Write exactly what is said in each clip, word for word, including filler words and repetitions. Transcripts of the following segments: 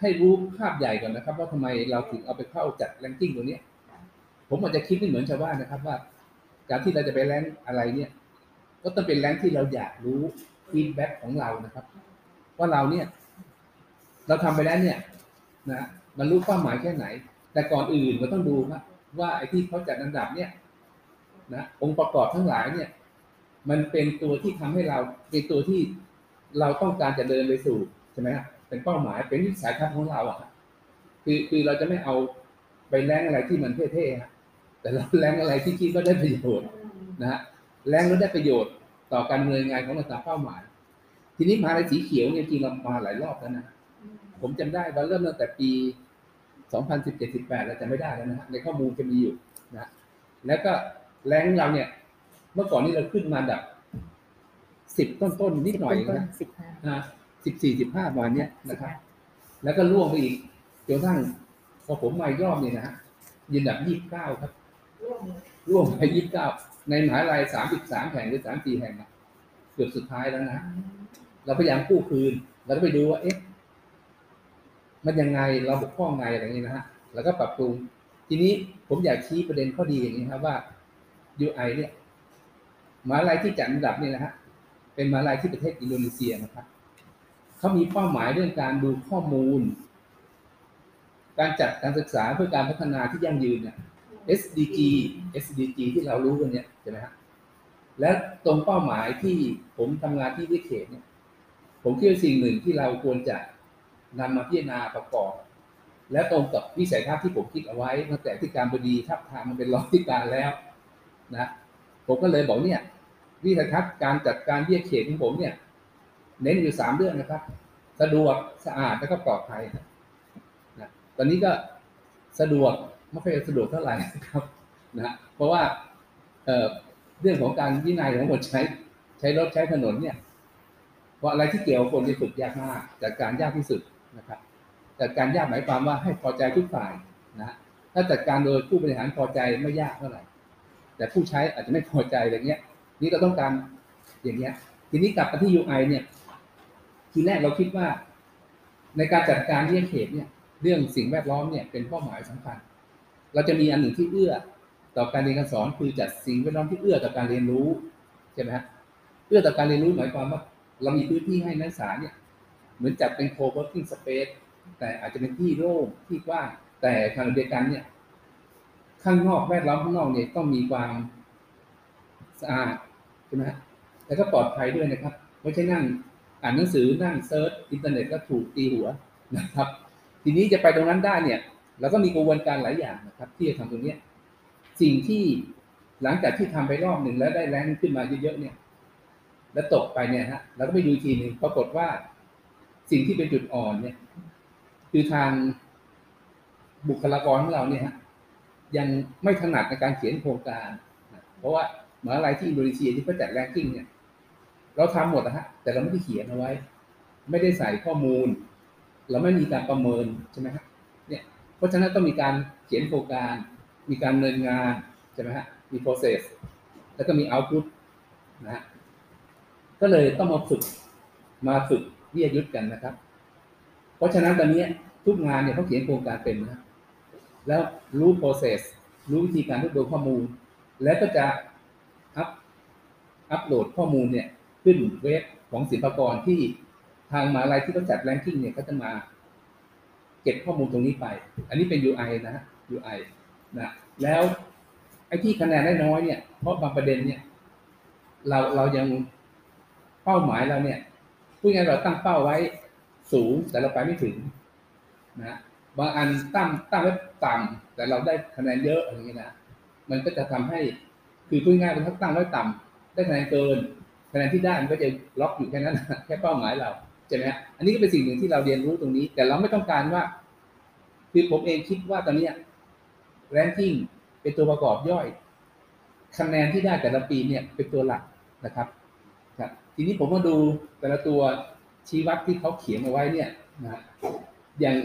ให้รู้ภาพใหญ่ก่อนนะครับว่าทำไมเราถึงเอาไปเข้าจัดแรงกิ้งตัวนี้ผมอาจจะคิดไม่เหมือนชาวบ้านนะครับว่าการที่เราจะไปแรงอะไรเนี่ยก็ต้องเป็นแรงที่เราอยากรู้ฟีดแบ็กของเรานะครับว่าเราเนี่ยเราทำไปแล้วเนี่ยนะมันรู้เป้าหมายแค่ไหนแต่ก่อนอื่นเราต้องดูนะว่าไอ้ที่เขาจัดอันดับเนี่ยนะองค์ประกอบทั้งหลายเนี่ยมันเป็นตัวที่ทำให้เราเป็นตัวที่เราต้องการจะเดินไปสู่ใช่ไหมครับเป็นเป้าหมายเป็นวิสัยทัศน์ของเราอ่ะคือคือเราจะไม่เอาไปแรงอะไรที่มันเท่ๆฮะแต่เราแรงอะไรที่คิดว่าได้ประโยชน์นะฮะแรงแล้วได้ประโยชน์ต่อการดำเนินงานของเราตามเป้าหมายทีนี้มาในสีเขียวเนี่ยจริงเรามาหลายรอบแล้วนะผมจำได้ว่าเริ่มตั้งแต่ปีสองพันสิบเจ็ด สิบแปดเราจะไม่ได้แล้วนะฮะในข้อมูลจะมีอยู่นะแล้วก็แรงเราเนี่ยเมื่อก่อนนี้เราขึ้นมาดับสิบต้นๆนิดหน่อยนะนะสิบสี่สิบห้าวันเนี้ยนะครับแล้วก็ล่วงไปอีกจนทั้งพอผมมาอีกรอบนี่นะฮะยืนดับยี่สิบเก้าครับล่วงไปยี่สิบเก้าในมหาวิทยาลัยสามสิบสามแห่งหรือสามสี่แห่งนะเกือบสุดท้ายแล้วนะเราพยายามกู้คืนเราก็ไปดูว่าเอ๊ะมันยังไงเราบกพร่องไงอะไรอย่างนี้นะฮะแล้วก็ปรับปรุงทีนี้ผมอยากชี้ประเด็นข้อดีอย่างนี้ครับว่า ยู ไอ เนี่ยมหาวิทยาลัยที่จัดอันดับนี่นะฮะเป็นมหาวิทยาลัยที่ประเทศอินโดนีเซียนะครับเขามีเป้าหมายเรื่องการดูข้อมูลการจัดการศึกษาเพื่อการพัฒนาที่ยั่งยืนเนี่ย เอส ดี จี เอส ดี จี ที่เรารู้กันเนี่ยใช่ไหมฮะและตรงเป้าหมายที่ผมทำงานที่วิเขตเนี่ยผมคิดว่าสิ่งหนึ่งที่เราควรจะนำมาพิจารณาประกอบและตรงกับวิสัยทัศน์ที่ผมคิดเอาไว้ตั้งแต่ที่การบดีทับทางมันเป็นรองที่การแล้วนะผมก็เลยบอกเนี่ยวิสัยทัศน์การจัดการวิเขตของผมเนี่ยเน้นอยู่สามเรื่องนะครับสะดวกสะอาดแล้วก็ปลอดภัยนะตอนนี้ก็สะดวกไม่ค่อยสะดวกเท่าไหร่นะครับนะเพราะว่า เอ่อ เรื่องของการวินัยของคนใช้ใช้รถใช้ถนนเนี่ยเพราะอะไรที่เกี่ยวคนจะฝึกยากมากจัดการยากที่สุดนะครับจัดการยากหมายความว่าให้พอใจทุกฝ่ายนะถ้าจัดการโดยผู้บริหารพอใจไม่ยากเท่าไหร่แต่ผู้ใช้อาจจะไม่พอใจอะไรเงี้ยนี่เราต้องการอย่างเงี้ยทีนี้กลับมาที่ ยู ไอ เนี่ยทีแรกเราคิดว่าในการจัดการเรื่องเขตเนี่ยเรื่องสิ่งแวดล้อมเนี่ยเป็นเป้าหมายสำคัญเราจะมีอันหนึ่งที่เอื้อต่อการเรียนการสอนคือจัดสิ่งแวดล้อมที่เอื้อต่อการเรียนรู้ใช่ไหมฮะเอื้อต่อการเรียนรู้หมายความว่าเรามีพื้นที่ให้นักศึกษาเนี่ยเหมือนจัดเป็นโคเวิร์กิ้งสเปซแต่อาจจะเป็นที่โล่งที่กว้างแต่ขณะเดียวกันเนี่ยข้างนอกแวดล้อมข้างนอกเนี่ยต้องมีความสะอาดใช่ไหมฮะแล้วก็ปลอดภัยด้วยนะครับไม่ใช่นั่งอ่านหนังสือนั่งเซิร์ชอินเทอร์เน็ตก็ถูกตีหัวนะครับทีนี้จะไปตรงนั้นได้เนี่ยเราก็มีกระบวนการหลายอย่างนะครับที่จะทำตรงนี้สิ่งที่หลังจากที่ทำไปรอบหนึ่งแล้วได้แรงขึ้นมาเยอะๆเนี่ยแล้วตกไปเนี่ยฮะเราก็ไปดูทีหนึ่งปรากฏว่าสิ่งที่เป็นจุดอ่อนเนี่ยคือทางบุคลากรของเราเนี่ยฮะยังไม่ถนัดในการเขียนโครงการเพราะว่ามหาวิทยาลัยที่อินโดนีเซียที่เขาจัดแรงกิ้งเนี่ยเราทำหมดนะฮะแต่เราไม่ได้เขียนเอาไว้ไม่ได้ใส่ข้อมูลเราไม่มีการประเมินใช่ไหมฮะเนี่ยเพราะฉะนั้นต้องมีการเขียนโครงการมีการดำเนินงานใช่ไหมฮะมี process แล้วก็มี output นะฮะก็เลยต้องมาฝึกมาฝึกวิทยายุทธกันนะครับเพราะฉะนั้นตอนนี้ทุกงานเนี่ยเขาเขียนโครงการเป็นนะแล้วรู้ process รู้วิธีการรวบรวมข้อมูลแล้วก็จะอัพอัพโหลดข้อมูลเนี่ยขึ้นเว็บของศิลปากรที่ทางมหาวิทยาลัยที่เขาจัดแรงกิ้งเนี่ยเขาจะมาเก็บข้อมูลตรงนี้ไปอันนี้เป็น ยู ไอ นะฮะ ยู ไอ นะแล้วไอ้ที่คะแนนได้น้อยเนี่ยเพราะบางประเด็นเนี่ยเราเรายังเป้าหมายเราเนี่ยพูดง่ายเราตั้งเป้าไว้สูงแต่เราไปไม่ถึงนะบางอันตั้งตั้งไว้ต่ำแต่เราได้คะแนนเยอะอะไรอย่างเงี้ยนะมันก็จะทำให้คือพูดง่ายเราตั้งไว้ต่ำได้คะแนนเกินคะแนนที่ได้มันก็จะล็อกอยู่แค่นั้นแค่เป้าหมายเราใช่ไหมฮะอันนี้ก็เป็นสิ่งหนึ่งที่เราเรียนรู้ตรงนี้แต่เราไม่ต้องการว่าคือผมเองคิดว่าตอนนี้แรงกิ้งเป็นตัวประกอบย่อยคะแนนที่ได้แต่ละปีเนี่ยเป็นตัวหลักนะครับครับทีนี้ผมมาดูแต่ละตัวชี้วัดที่เขาเขียนเอาไว้เนี่ยนะอย่าง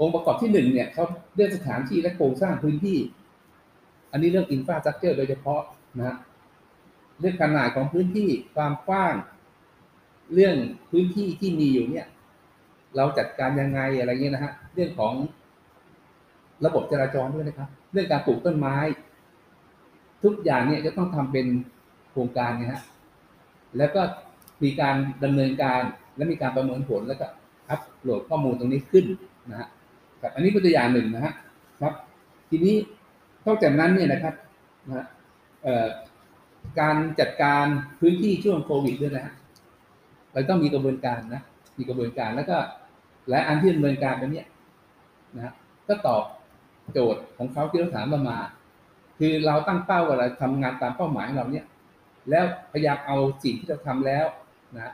องค์ประกอบที่หนึ่งเนี่ยเขาเลือกสถานที่และโครงสร้างพื้นที่อันนี้เรื่องอินฟราสตรัคเจอร์โดยเฉพาะนะฮะเรื่องขนาดของพื้นที่ความกว้างเรื่องพื้นที่ที่มีอยู่เนี่ย เราจัดการยังไงอะไรเงี้ยนะฮะเรื่องของระบบจราจรด้วยนะครับเรื่องการปลูกต้นไม้ทุกอย่างเนี่ยจะต้องทำเป็นโครงการนะฮะแล้วก็มีการดำเนินการและมีการประเมินผลแล้วก็อัปโหลดข้อมูลตรงนี้ขึ้นนะฮะครับอันนี้เป็นตัวอย่างหนึ่งนะฮะครับทีนี้นอกจากนั้นเนี่ยนะครับนะฮะการจัดการพื้นที่ช่วงโควิดด้วยนะฮะเราต้องมีกระบวนการนะมีกระบวนการแล้วก็หลายอันที่ดำเนินการไปเนี่ยนะฮะก็ตอบโจทย์ของเขาที่เราถามเรามาคือเราตั้งเป้าว่าเราทำงานตามเป้าหมายของเราเนี่ยแล้วพยายามเอาสิ่งที่เราทำแล้วนะ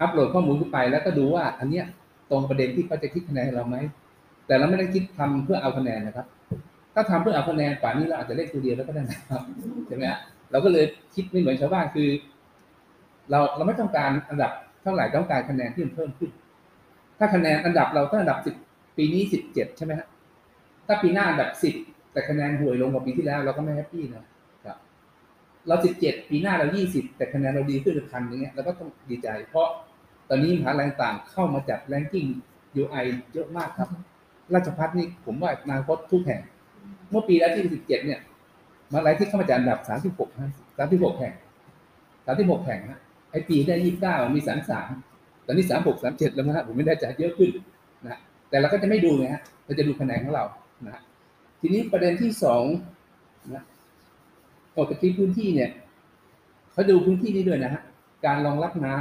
อัปโหลดข้อมูลขึ้นไปแล้วก็ดูว่าอันเนี้ยตรงประเด็นที่เขาจะคิดคะแนนเราไหมแต่เราไม่ได้คิดทำเพื่อเอาคะแนนนะครับถ้าทำเพื่อเอาคะแนนป่านนี้เราอาจจะเลขตัวเดียวแล้วก็ได้นะครับใช่ไหมฮะเราก็เลยคิดไม่เหมือนชาวบ้านคือเราเราไม่ต้องการอันดับเท่าไหร่ต้องการคะแนนที่มันเพิ่มขึ้นถ้าคะแนนอันดับเราถ้าอันดับสิบปีนี้สิบเจ็ดใช่ไหมฮะถ้าปีหน้าอันดับสิบแต่คะแนนห่วยลงกว่าปีที่แล้วเราก็ไม่แฮปปี้นะครับเราสิบเจ็ดปีหน้าเรายี่สิบแต่คะแนนเราดีขึ้นเป็นพันอย่างเงี้ยเราก็ต้องดีใจเพราะตอนนี้มหาลัยต่างเข้ามาจัดแรงกิ้ง ยู ไอ เยอะมากครับราชภัฏนี่ผมว่าอนาคตทุกแห่งเมื่อปีแล้วที่สิบเจ็ดเนี่ยมหาลัยที่เข้ามาจัดอันดับสามสิบหกนะสามสิบหกแห่งสามสิบหกแห่งนะไอปีได้ยี่สิบเก้ามีสามสามตอนนี้สามหกสามเจ็ดแล้วนะผมไม่ได้จัดเยอะขึ้นนะแต่เราก็จะไม่ดูไงฮะเราจะดูคะแนนของเรานะทีนี้ประเด็นที่สองนะออกจากที่พื้นที่เนี่ยเขาดูพื้นที่นี้ด้วยนะฮะการรองรับน้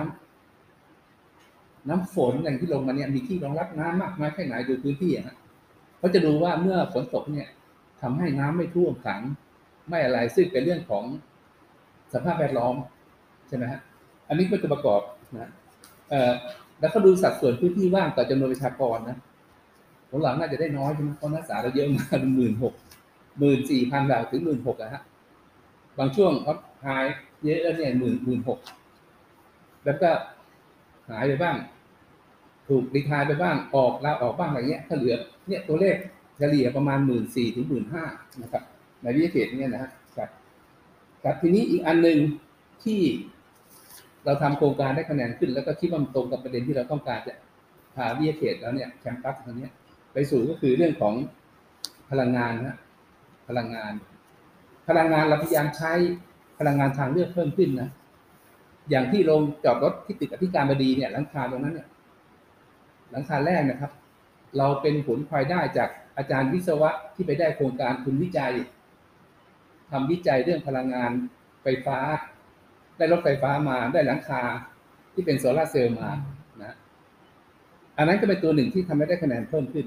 ำน้ำฝนอย่างที่ลงมาเนี่ยมีที่รองรับน้ำมากน้อยแค่ไหนดูพื้นที่นะเขาจะดูว่าเมื่อฝนตกเนี่ยทำให้น้ำไม่ท่วมขังไม่อะไรซึ่งเป็นเรื่องของสภาพแวดล้อมใช่ไหมฮะอันนี้ก็จะประกอบนะเอ่อแล้วก็ดูสัดส่วนพื้นที่ว่างต่อจำนวนประชากรนะผลหลังน่าจะได้น้อยใช่ไหมเพราะนักศึกษาเราเยอะมากหมื่นหกหมื่นสี่พันเราถึงหมื่นหกนะฮะบางช่วงเขาหายเยอะแล้วเนี่ยหมื่นหมื่นหกแล้วก็หายไปบ้างถูกรีทายไปบ้างออกลาออกบ้างอะไรเงี้ยถ้าเหลือเนี่ยตัวเลขเฉลี่ยประมาณหมื่นสี่ถึงหมื่นห้านะครับในวิทยาเขตเนี่ยนะฮะครับครับทีนี้อีกอันหนึ่งที่เราทำโครงการได้คะแนนขึ้นแล้วก็คิดว่ามันตรงกับประเด็นที่เราต้องการจะพาวิทยาเขตแล้วเนี่ยแคมปัสตรงนี้ไปสู่ก็คือเรื่องของพลังงานนะพลังงานพลังงานเราพยายามใช้พลังงานทางเลือกเพิ่มขึ้นนะอย่างที่ลงจอดรถที่ตึกอธิการบดีเนี่ยหลังคาตรงนั้นเนี่ยหลังคาแรกนะครับเราเป็นผลพลอยได้จากอาจารย์วิศวะที่ไปได้โครงการทุนวิจัยทำวิจัยเรื่องพลังงานไฟฟ้าได้รถไฟฟ้ามาได้หลังคาที่เป็นโซลาร์เซลล์มานะอันนั้นก็เป็นตัวหนึ่งที่ทำให้ได้คะแนนเพิ่มขึ้น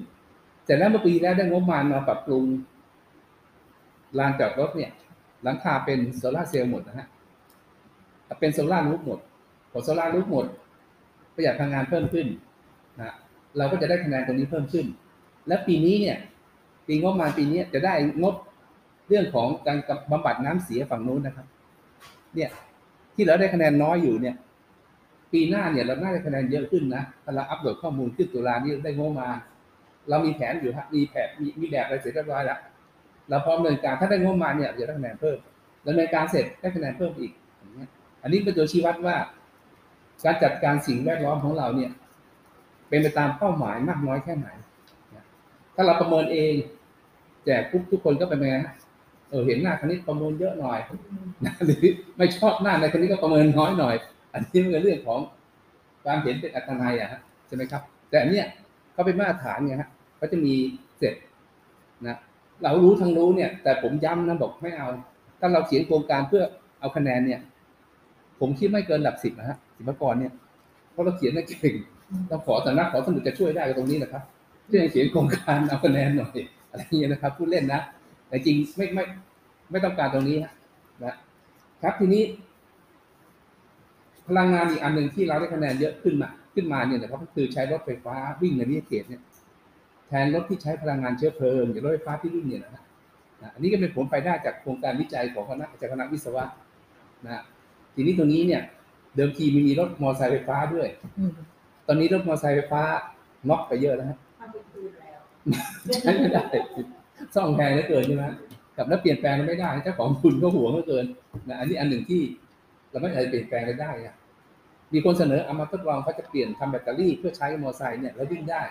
แต่แล้วเมื่อปีแล้วได้งบประมาณมาปรับปรุงลานจอดรถเนี่ยหลังคาเป็นโซลาร์เซลล์หมดนะฮะเป็นโซลาร์รูฟหมดพอโซลาร์รูฟหมดประหยัดพลังงานเพิ่มขึ้นนะเราก็จะได้คะแนนตรงนี้เพิ่มขึ้นและปีนี้เนี่ยปีงบประมาณปีนี้จะได้งบเรื่องของการบำบัดน้ำเสียฝั่งนู้นนะครับเนี่ยที่เราได้คะแนนน้อยอยู่เนี่ยปีหน้าเนี่ยเราน่าจะคะแนนเยอะขึ้นนะถ้าเราอัปโหลดข้อมูลขึ้นตุลานี้ได้งบประมาณเรามีแผนอยู่ฮะมีแผนมีมีแบบอะไรเสร็จเรียบร้อยแล้วเราพร้อมดำเนินการถ้าได้งบประมาณเนี่ยจะได้คะแนนเพิ่มดำเนินการเสร็จได้คะแนนเพิ่มอีกอย่างเงี้ยอันนี้เป็นตัวชี้วัดว่าการจัดการสิ่งแวดล้อมของเราเนี่ยเป็นไปตามเป้าหมายมากน้อยแค่ไหนถ้าเราประเมินเองแจกปุ๊บทุกคนก็เป็นไงเออเห็นหน้าคณิตประเมินเยอะหน่อยหรือไม่ชอบหน้าในคณิตก็ประเมินน้อยหน่อยอันนี้มันเป็นเรื่องของความเห็นเป็นอัตนัยอะฮะใช่ไหมครับแต่อันเนี้ยเขาเป็นมาตรฐานไงฮะเขาจะมีเสร็จนะเรารู้ทั้งรู้เนี่ยแต่ผมย้ำนะบอกไม่เอาถ้าเราเขียนโครงการเพื่อเอาคะแนนเนี่ยผมคิดไม่เกินหลักสิบนะฮะสิบกรเนี่ยเพราะเราเขียนได้เก่งเราขอสำนักขอสมุดจะช่วยได้ตรงนี้นะครับช่วยเขียนโครงการเอาคะแนนหน่อยอะไรอย่างเงี้ยนะครับพูดเล่นนะแต่จริงไม่ไม่ไม่ต้องการตรงนี้นะครับทีนี้พลังงานอีกอันหนึ่งที่เราได้คะแนนเยอะขึ้นมาขึ้นมาเนี่ยนะครับก็คือใช้รถไฟฟ้าวิ่งในวิทยาเขตเนี่ยแทนรถที่ใช้พลังงานเชื้อเพลิงหรือรถไฟฟ้าที่วิ่งเนี่ยนะอันนี้ก็เป็นผลไปได้จากโครงการวิจัยของคณะอาจารย์คณะวิศวะนะทีนี้ตรงนี้เนี่ยเดิมทีมีรถมอเตอร์ไซค์ไฟฟ้าด้วยตอนนี้รถมอเตอร์ไซค์ไฟฟ้าน็อกไปเยอะแล้วฮะใช้ไม่ได้ซ่องแพงเหลือเกินใช่ไหมกับแล้วเปลี่ยนแปลงไม่ได้เจ้าของทุนก็หวงเหลือเกินนะอันนี้อันหนึ่งที่เราไม่อาจจะเปลี่ยนแปลงได้นะ มีคนเสนอเอามาทดลองเขาจะเปลี่ยนทำแบตเตอรี่เพื่อใช้มอเตอร์ไซค์เนี่ยแล้ววิ่งได้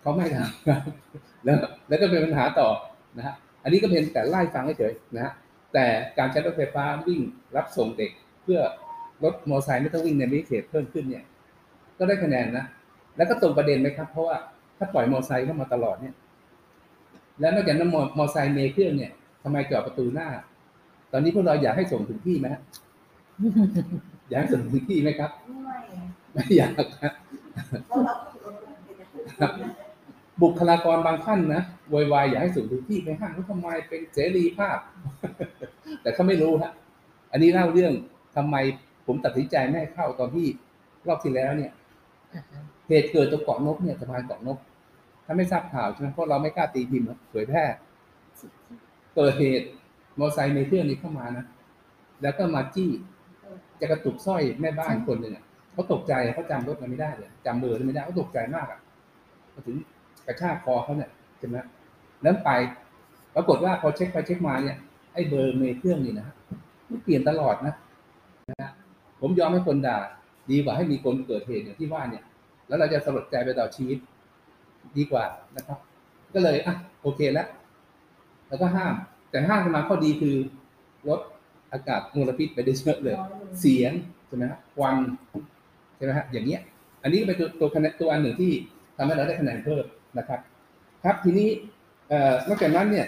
เขาไม่ทำแล้วแล้วก็เป็นปัญหาต่อนะฮะอันนี้ก็เป็นแต่ไล่ฟังเฉยๆนะฮะแต่การใช้รถไฟฟ้าวิ่งรับส่งเด็กเพื่อรถมอเตอร์ไซค์ไม่ต้องวิ่งในมิเขตเพิ่มขึ้นเนี่ยก็ได้คะแนนนะแล้วก็ตรงประเด็นไหมครับเพราะว่าถ้าปล่อยมอเตอร์ไซค์เข้ามาตลอดเนี่ยแล้วนอกจากนั้นมอเตอร์ไซค์เมเครื่องเนี่ยทำไมจอดประตูหน้าตอนนี้พวกเราอยากให้ส่งถึงที่ไหมฮะอยากให้ส่งถึงที่ไหมครับไม่อยากนะบุคลากรบางท่านนะวอยวายอยากให้ส่งถึงที่ไปห้างเขาทำไมเป็นเสรีภาพแต่เขาไม่รู้ฮะอันนี้เล่าเรื่องทำไมผมตัดสินใจไม่ให้เข้าตอนที่รอบที่แล้วเนี่ยเหตุเกิดตรงเกาะนกเนี่ยสะพานเกาะนกถ้าไม่ทราบข่าวใช่ไหมเพราะเราไม่กล้าตีพิมพ์เผยแพร่เกิดเหตุมอไซค์ในเครื่องนี้เข้ามานะแล้วก็มาจี้จะกระตุกสร้อยแม่บ้านคนหนึ่งเขาตกใจเขาจำรถมันไม่ได้เลยจำเบอร์มันไม่ได้เขาตกใจมากอ่ะมาถึงกระชากคอเขาเนี่ยใช่ไหมแล้วไปปรากฏว่าพอเช็คไปเช็คมาเนี่ยไอ้เบอร์ในเครื่องนี่นะมันเปลี่ยนตลอดนะนะผมยอมให้คนด่าดีกว่าให้มีคนเกิดเหตุอย่างที่ว่าเนี่ยแล้วเราจะสลดใจไปต่อชีวิตดีกว่านะครับก็เลยอ่ะโอเคแล้วแล้วก็ห้ามแต่ห้ามมาข้อดีคือลดอากาศมลพิษไปได้เยอะเลยเสียงใช่ไหมฮะควันใช่ไหมฮะอย่างเนี้ยอันนี้เป็นตัวคะแนนตัวอันหนึ่งที่ทำให้เราได้คะแนนเพิ่มนะครับครับทีนี้นอกจากนั้นเนี่ย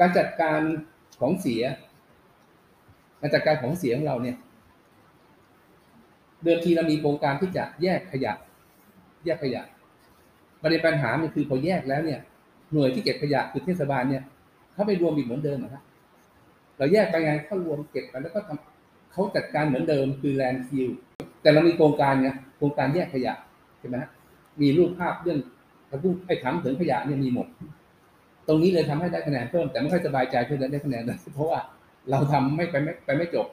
การจัดการของเสียการจัดการของเสียของเราเนี่ยเดิมทีเรามีโครงการที่จะแยกขยะแยกขยะประเด็นปัญหามันคือพอแยกแล้วเนี่ยหน่วยที่เก็บขยะคือเทศบาลเนี่ยเขาไปรวมอีกเหมือนเดิมนะฮะเราแยกไปไงเขารวมเก็บไปแล้วก็ทำเขาจัดการเหมือนเดิมคือแลนด์ฟิลแต่เรามีโครงการไงโครงการแยกขยะใช่ไหมฮะมีรูปภาพเรื่องกระปุกไอ้ถามถึงขยะเนี่ยมีหมดตรงนี้เลยทำให้ได้คะแนนเพิ่มแต่ไม่ค่อยสบายใจเพื่อนได้คะแนนเพราะว่าเราทำไม่ไปไม่ไปไม่จบ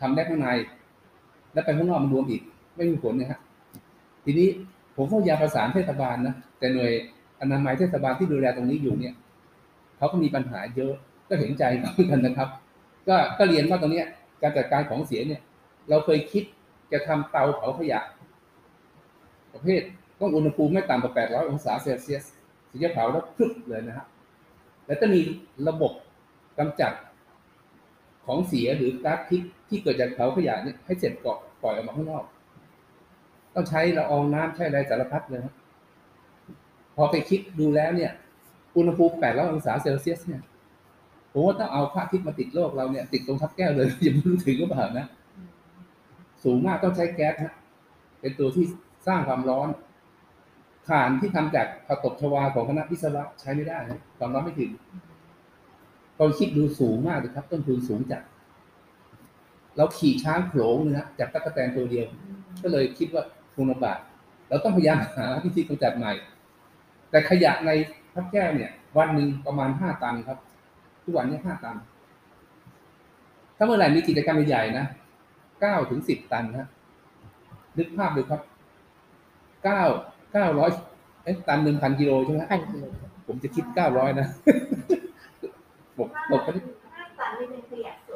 ทำได้ข้างในแล้วไปข้างนอกมันรวมอีกไม่มีผลนะฮะทีนี้ผมก็ยาประสานเทศบาลนะแต่หน่วยอนามัยเทศบาลที่ดูแลตรงนี้อยู่เนี่ยเขาก็มีปัญหาเยอะก็เห็นใจเหมือนกันนะครับก็ก็เรียนว่าตรงเนี้ยการจัดการของเสียเนี่ยเราเคยคิดจะทำเตาเผาขยะประเภทต้องอุณหภูมิไม่ต่ำกว่าแปดร้อยองศาเซลเซียสถึงจะเผาแล้วพึบเลยนะฮะแล้วจะมีระบบกำจัดของเสียหรือก๊าซพิษที่เกิดจากเผาขยะเนี่ยให้เสร็จก่อนปล่อยออกมาข้างนอกต้องใช้ละอองน้ำใช้อะไรสารพัดเลยนะพอไปคิดดูแล้วเนี่ยอุณหภูมิแปดร้อยองศาเซลเซียสเนี่ยผมว่าต้องเอาพระอาทิตย์มาติดโลกเราเนี่ยติดตรงทับแก้วเลยอย่าพูดถึงก็เปล่านะสูงมากต้องใช้แก๊สนะเป็นตัวที่สร้างความร้อนถ่านที่ทำจากผตบชวาของคณะวิศวะใช้ไม่ได้นะความร้อนไม่ถึงตอนคิดดูสูงมากเลยครับต้นทุนสูงจัดเราขี่ช้างโขลงนะจากตั๊กแตนตัวเดียวก็เลยคิดว่าคงลำบากเราต้องพยายามหาวิธีกำจัดใหม่แต่ขยะในทับแก้วเนี่ยวันหนึ่งประมาณห้าตันครับทุกวันนี้ห้าตันถ้าเมื่อไหร่มีกิจกรรมใหญ่ๆนะเก้าถึงสิบตันนะนึกภาพดูครับเก้าเก้าร้อยเอ๊ะตันหนึ่งพันกิโลใช่ไหมพันกิโลผมจะคิดเก้าร้อยนะหมดหมดไปห้าตันนี่เป็นขยะส่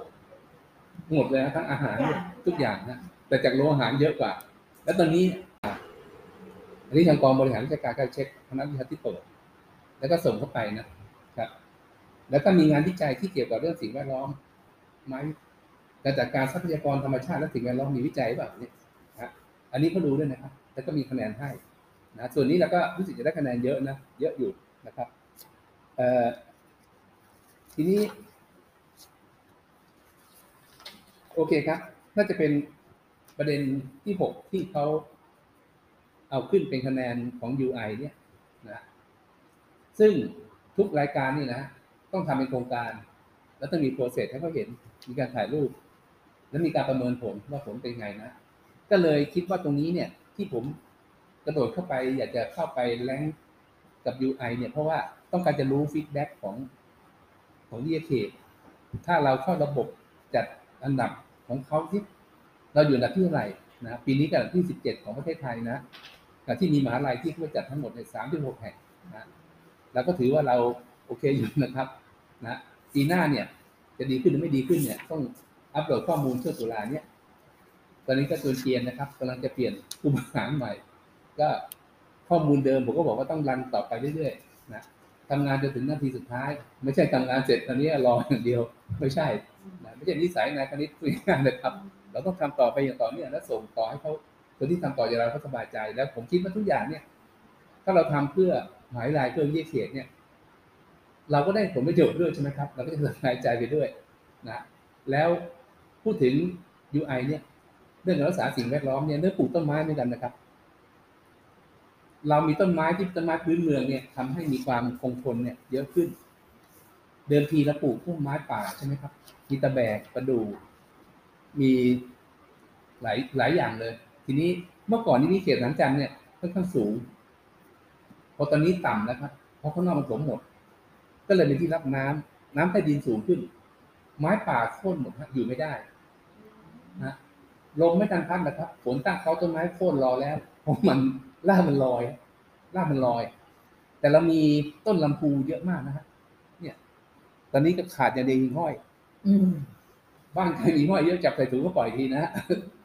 วนหมดเลยนะทั้งอาหารทุกอย่างนะแต่จากโรงอาหารเยอะกว่าแล้วตอนนี้อันนี้ทางกองบริหารราชการก็เช็คคณะวิชาที่เปิดแล้วก็ส่งเข้าไปนะครับแล้วก็มีงานวิจัยที่เกี่ยวกับเรื่องสิ่งแวดล้อมไหมการจัดการทรัพยากรธรรมชาติและสิ่งแวดล้อมมีวิจัยแบบนี้นะอันนี้เขาดูด้วยนะครับแล้วก็มีคะแนนให้นะส่วนนี้เราก็รู้สึกจะได้คะแนนเยอะนะเยอะอยู่นะครับเอ่อทีนี้โอเคครับน่าจะเป็นประเด็นที่หกที่เขาเอาขึ้นเป็นคะแนนของ ยู ไอ เนี่ยนะซึ่งทุกรายการนี่นะต้องทำเป็นโครงการแล้วต้องมีโปรเซสให้เขาเห็นมีการถ่ายรูปแล้วมีการประเมินผลว่าผลเป็นไงนะก็เลยคิดว่าตรงนี้เนี่ยที่ผมกระโดดเข้าไปอยากจะเข้าไปแลงกับ ยู ไอ เนี่ยเพราะว่าต้องการจะรู้ฟีดแบ็กของของดีเคถ้าเราเข้าระบบจัดอันดับของเขาที่เราอยู่อันดับที่เท่าไหร่นะปีนี้กับอันดับที่สิบเจ็ดของประเทศไทยนะแต่ที่มีมหาลัยที่เขาจัดทั้งหมดในสามสิบหกแห่งนะแล้วก็ถือว่าเราโอเคอยู่นะครับนะปีหน้าเนี่ยจะดีขึ้นหรือไม่ดีขึ้นเนี่ยต้องอัปโหลดข้อมูลเชื่อตุลาเนี่ย ตอนนี้ก็ตัวเชียนนะครับกำลังจะเปลี่ยนอุปกรณ์ใหม่ก็ข้อมูลเดิมผมก็บอกว่าต้องรันต่อไปเรื่อยๆนะทำงานจนถึงนาทีสุดท้ายไม่ใช่ทำงานเสร็จตอนนี้รออย่างเดียวไม่ใช่นะไม่ใช่นิสัยนายคณิตคุยงานนะครับเราต้องทำต่อไปอย่างต่อเนื่องและส่งต่อให้เขาคนที่ทำต่อจากเราเขาสบายใจแล้วผมคิดว่าทุกอย่างเนี่ยถ้าเราทำเพื่อหมายรายเพื่อเยี่ยเขียนเนี่ยเราก็ได้ผลประโยชน์ด้วยใช่ไหมครับเราก็จะสบายใจไปด้วยนะแล้วพูดถึง ยู ไอ เนี่ยเรื่องรักษาสิ่งแวดล้อมเนี่ยเรื่องปลูกต้นไม้เหมือนกันนะครับเรามีต้นไม้ที่ต้นไม้พื้นเมืองเนี่ยทำให้มีความคงทนเนี่ยเยอะขึ้นเดิมทีเราปลูกพวกไม้ป่าใช่ไหมครับมีตะแบกประดู่มีหลายหลายอย่างเลยทีนี้เมื่อก่อนนี้เขตหนองจำเนี่ยค่อนข้างสูงพอตอนนี้ต่ำแล้วครับเพราะข้างนอกมันถมหมดก็เลยเป็นที่รับน้ำน้ำใต้ดินสูงขึ้นไม้ป่าโค่นหมดอยู่ไม่ได้นะลมไม่ทันพัดนะครับฝนตั้งเขาต้นไม้โค่นรอแล้วเพราะมันล่ามันลอยล่ามันลอยแต่เรามีต้นลำพูเยอะมากนะฮะเนี่ยตอนนี้ก็ขาดอย่างเดียวหิ่งห้อยบ้านใครมีห้อยเยอะจับใส่ถุงก็ปล่อยทีนะฮะ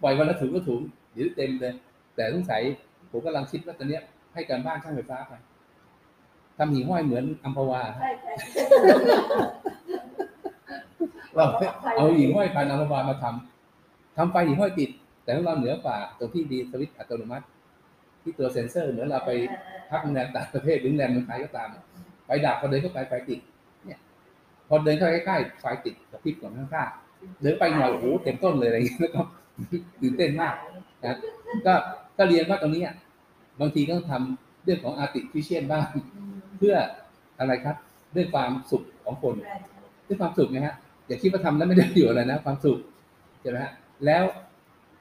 ปล่อยวันละถุงก็ถุงเดี๋ยวเต็มเลยแต่สงสัยผมกำลังคิดว่าตอนนี้ให้การบ้านช่างไฟฟ้าไปทำหิ่งห้อยเหมือนอัมพวาเราเอาหิ่งห้อยพันอัมพวามาทำทำไฟหิ่งห้อยติดแต่ของเราเหนือกว่าตัวที่ดีสวิตช์อัตโนมัติที่ตัวเซ็นเซอร์เหมือนเราไปพักโรงแรมต่างประเทศหรือโรงแรมเมืองไทยก็ตามไปดับพอเดินเข้าไปไฟติดเนี่ยพอเดินเข้าใกล้ๆไฟติดกับพิบของข้างข้างเดินไปหน่อยโอ้โหเต็มต้นเลยอะไรอย่างเงี้ยแล้วก็ตื่นเต้นมากนะก็ก็เรียนว่าตรงนี้บางทีก็ต้องทำเรื่องของอาร์ติฟิเชียลบ้างเพื่ออะไรครับด้วยความสุขของคนด้วยความสุขนะฮะอย่าคิดว่าทำแล้วไม่ได้อยู่อะไรนะความสุขใช่ไหมฮะแล้ว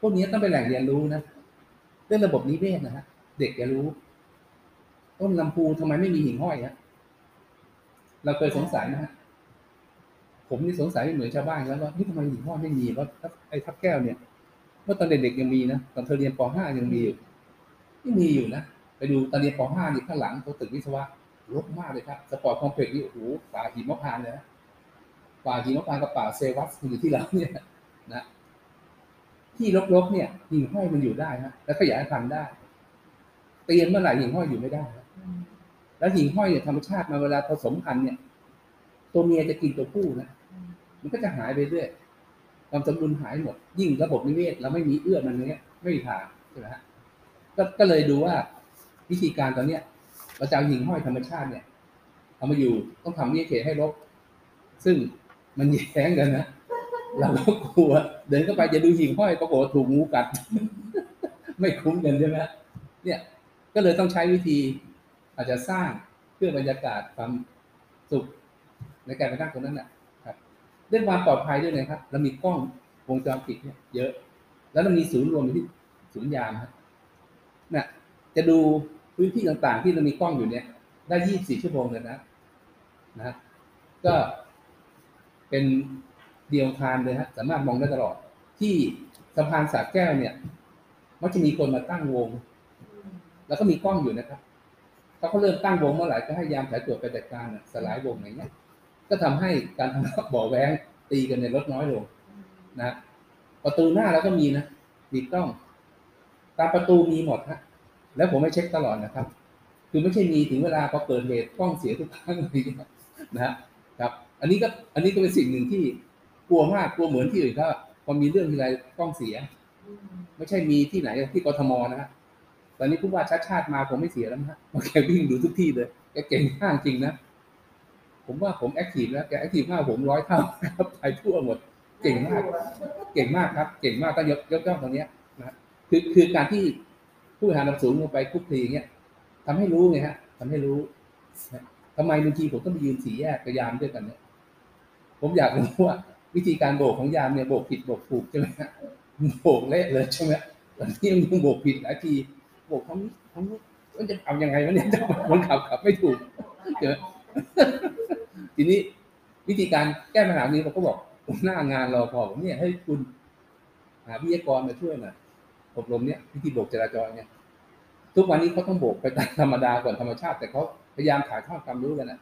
พวกนี้ต้องเป็นแหล่งเรียนรู้นะเรื่องระบบนิเวศนะฮะเด็กจะรู้ต้นลำพูทำไมไม่มีหิ่งห้อยฮะเราเคยสงสัยนะฮะผมนี่สงสัยเหมือนชาวบ้านแล้วว่านี่ทำไมหิ่งห้อยไม่มีเพราะไอ้ทับแก้วเนี่ยเมื่อตอนเด็กๆยังมีนะตอนเธอเรียนป ห้ายังมีอยู่นี่มีอยู่นะไปดูตอนเรียนป ห้านี่ข้างหลังตัวตึกวิศวะรกมากเลยครับสปอร์ตคอมเพล็กซ์นี่โอ้โหป่าหิมพานต์เลยนะป่าหิมพานต์กับป่าเซวัสอยู่ที่เราเนี่ยนะที่รกๆเนี่ยหิ่งห้อยมันอยู่ได้ฮะแล้วขยายพันธุ์ได้เตียนเมื่อไหร่หิ่งห้อยอยู่ไม่ได้แล้วหิ่งห้อยเนี่ยธรรมชาติมาเวลาผสมพันธุ์เนี่ยตัวเมียจะกินตัวผู้นะมันก็จะหายไปเรื่อยความสมดุลหายหมดยิ่งระบบนิเวศเราไม่มีเอื้อมันเนี้ยไม่มีทางใช่ไหมฮะก็ก็เลยดูว่าวิธีการตอนเนี้ยเราจะเอาหิ่งห้อยธรรมชาติเนี่ยเอามาอยู่ต้องทำเนี่ยเขตให้รกซึ่งมันแย้งกันนะเราก็กลัวเดินเข้าไปจะดูหิ่งห้อยปรากฏถูกงูกัดไม่คุ้มกันใช่ไหมเนี่ยก็เลยต้องใช้วิธีอาจจะสร้างเพื่อบรรยากาศความสุขในการไปนั่งตรงนั้นนะครับเรื่องความปลอดภัยด้วยนะครับเรามีกล้องวงจรปิดเนี่ยเยอะแล้วเรามีศูนย์รวมที่ศูนย์ยามครับเนี่ยจะดูพื้นที่ต่างๆที่เรามีกล้องอยู่เนี่ยได้ยี่สิบสี่ชั่วโมงเลยนะนะก็เป็นเดียวทานเลยฮะสามารถมองได้ตลอดที่สะพานสระแก้วเนี่ยมักจะมีคนมาตั้งวงแล้วก็มีกล้องอยู่นะครับถ้าเขาเริ่มตั้งวงเมื่อไหร่ก็ให้ยามสายตรวจไปจัดการสลายวงอย่างเงี้ยก็ทำให้การทะเลาะเบาะแว้งตีกันในรถน้อยลงนะประตูหน้าเราก็มีนะมีกล้องตามประตูมีหมดฮะแล้วผมไม่เช็คตลอดนะครับคือไม่ใช่มีถึงเวลาพอเกิดเหตุกล้องเสียทุกครั้งเลยนะครับอันนี้ก็อันนี้ก็เป็นสิ่งหนึ่งที่กลัวมากกลัวเหมือนที่อื่นก็พอมีเรื่องอะไรกล้องเสียไม่ใช่มีที่ไหนที่กทมนะฮะตอนนี้ผู้ว่าชาติชาติมาผมไม่เสียแล้วนะแกวิ่งดูทุกที่เลยแกเก่งมากจริงนะผมว่าผมแอคทีฟแล้วแกแอคทีฟมากผมร้อยเท่าครับไปทั่วหมดเก่งมากเก่งมากครับเก่งมากก็ยกยกย่องตรงนี้นะคือคือการที่ผู้บริหารระดับสูงลงไปคุกคีอย่างเงี้ยทำให้รู้ไงฮะทำให้รู้ทำไมบางทีผมต้องไปยืนสี่แยกกับยามด้วยกันเนี่ยผมอยากรู้ว่าวิธีการโบกของยามเนี่ยโบกผิดโบกถูกใช่ไหมฮะโบกเละเลยใช่ไหมตอนนี้มันโบกผิดหลายทีโบกทั้งทั้งก็จะเอายังไงวะเนี่ยคนขับขับไม่ถูกเจอทีนี้วิธีการแก้ปัญหานี้เราก็บอกหน้างานรอพอผมเนี่ยให้คุณหาวิทยากรมาช่วยหน่อยอบรมเนี่ยวิธีโบกจราจรเนี่ยทุกวันนี้เขาต้องโบกไปตามธรรมดาก่อนธรรมชาติแต่เขาพยายามถ่ายทอดความรู้กันนะ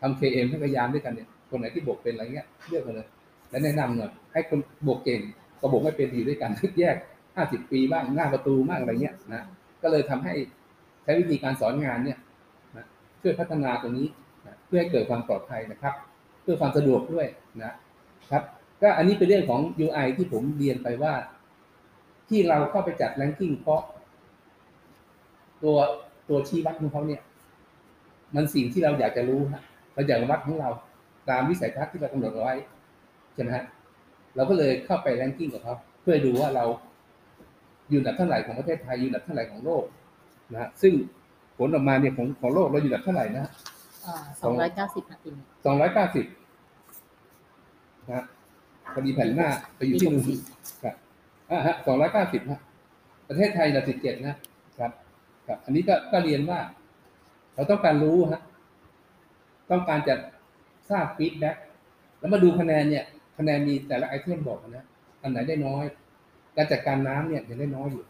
ทำเคเอ็มให้พยายามด้วยกันเนี่ยคนไหนที่โบกเป็นอะไรเงี้ยเลือกมาเลยและแนะนำหน่อยให้คนโบกเก่งก็โบกไม่เป็นดีด้วยกันแยก ห้าสิบปีบ้างหน้าประตูบ้างอะไรเงี้ยนะก็เลยทำให้ใช้วิธีการสอนงานเนี่ยนะช่วยพัฒนาตรงนี้นะเพื่อให้เกิดความปลอดภัยนะครับเพื่อความสะดวกด้วยนะครับก็อันนี้เป็นเรื่องของ ยู ไอ ที่ผมเรียนไปว่าที่เราเข้าไปจัดแรงกิ้งเพราะตัวตัวชี้วัดของเขาเนี่ยมันสิ่งที่เราอยากจะรู้นะเราอยากวัดของเราตามวิสัยทัศน์ที่เรากำหนดไว้ใช่ไหมฮะเราก็เลยเข้าไปแรงกิ้งกับเขาเพื่อดูว่าเราอยู่อันดับเท่าไหร่ของประเทศไทยอยู่อันดับเท่าไหร่ของโลกนะฮะซึ่งผลออกมาเนี่ยของของโลกเราอยู่อันดับเท่าไหร่นะสองร้อยเก้าสิบนาทีสองร้อยเก้าสิบนะฮะพอดีแผ่นหน้าไปอยู่ที่หนึ่งครับอ่าฮะสองร้อยเก้าสิบฮะประเทศไทยอันดับสิบเจ็ดนะครับครับอันนี้ก็ก็เรียนว่าเราต้องการรู้ฮะต้องการจะทราบฟีดแบ็กแล้วมาดูคะแนนเนี่ยคะแนนมีแต่ละไอเทมบอกนะอันไหนได้น้อยการจัดการน้ำเนี่ยยังได้น้อยอยู่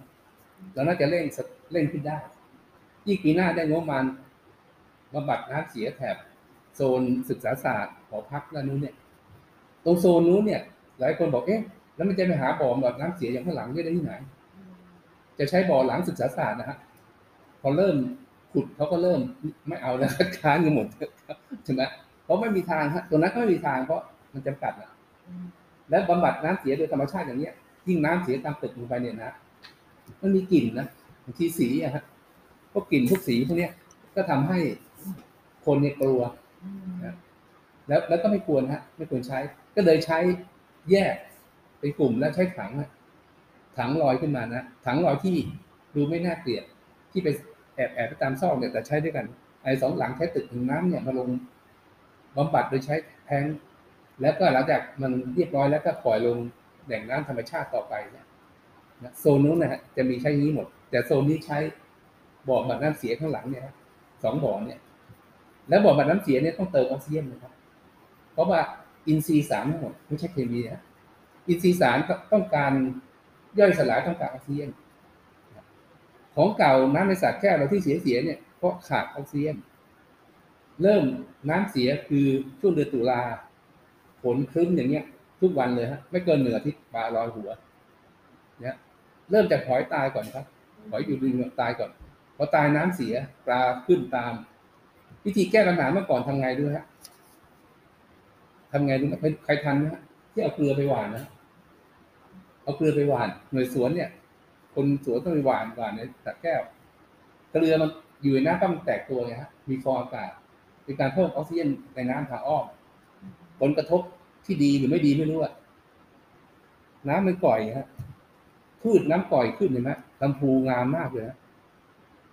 เราน่าจะเร่งเร่งขึ้นได้ยี่ปีหน้าได้งบประมาณบำบัดน้ำเสียแถบโซนศึกษาศาสตร์หอพักแล้วนู้นเนี่ยตรงโซนนู้นเนี่ยหลายคนบอกเอ๊ะแล้วมันจะไปหาบ่อบำบัดน้ำเสียอย่างข้างหลังได้ที่ไหนจะใช้บ่อหลังศึกษาศาสตร์นะฮะพอเริ่มขุดเขาก็เริ่มไม่เอาแล้วค้างกันหมดใช่ไหมเพราะไม่มีทางฮะตัวนั้นก็ไม่มีทางเพราะมันจำกัดอ่ะและบำบัดน้ำเสียโดยธรรมชาติอย่างเนี้ยยิ่งน้ำเสียตามตึกลงไปเนี่ยนะมันมีกลิ่นนะบางทีสีอะฮะพวกกลิ่นพวกสีพวกเนี้ยก็ทำให้คนเนี่ยกลัวนะแล้วแล้วก็ไม่ควรฮะไม่ควรใช้ก็เลยใช้แยกเป็นกลุ่มแล้วใช้ถังฮะถังลอยขึ้นมานะถังลอยที่ดูไม่น่าเกลียดที่ไปแอบแอบไปตามซอกเนี่ยแต่ใช้ด้วยกันไอ้สองหลังใช้ตึกถึงน้ำเนี่ยมาลงบำบัดโดยใช้แทงแล้วก็หลังจากมันเรียบร้อยแล้วก็ปล่อยลงแหล่งน้ำธรรมชาติต่อไปเนี่ยโซนนู้นนะฮะจะมีใช้นี้หมดแต่โซนนี้ใช้บ่อบัดน้ำเสียข้างหลังเนี่ยสองบ่อเนี่ยแล้วบ่อบัดน้ำเสียเนี่ยต้องเติมออกซิเจนนะครับเพราะว่าอินทรีย์สารทั้งหมดไม่ใช่เคมีนะอินทรีย์สารต้องการย่อยสลายต้องการออกซิเจนของเก่าน้ำในสระแก้วเราที่เสียเสียเนี่ยเพราะขาดออกซิเจนเริ่มน้ำเสียคือช่วงเดือนตุลาฝนครึ้มอย่างเงี้ยทุกวันเลยฮะไม่เกินหนึ่งอาทิตย์ปลาลอยหัวเนี่ยเริ่มจากหอยตายก่อนครับหอยอยู่ริมตายก่อนพอตายน้ำเสียปลาขึ้นตามวิธีแก้ปัญหาเมื่อก่อนทำไงด้วยฮะทำไงดูใครทันนะที่เอาเกลือไปหว่านนะเอาเกลือไปหว่านหน่วยสวนเนี่ยคนสวนต้องไปหว่านหว่านในสระแก้วเกลือมันอยู่ในน้ำต้องแตกตัวไงฮะมีฟองอากาศเป็นการเพิ่มออกซิเจนในน้ำทางอ้อมผลกระทบที่ดีหรือไม่ดีไม่รู้อะน้ำมันก่อยฮะพืชน้ำก่อยขึ้นเห็นไหมลำพูงามมากเลยนะ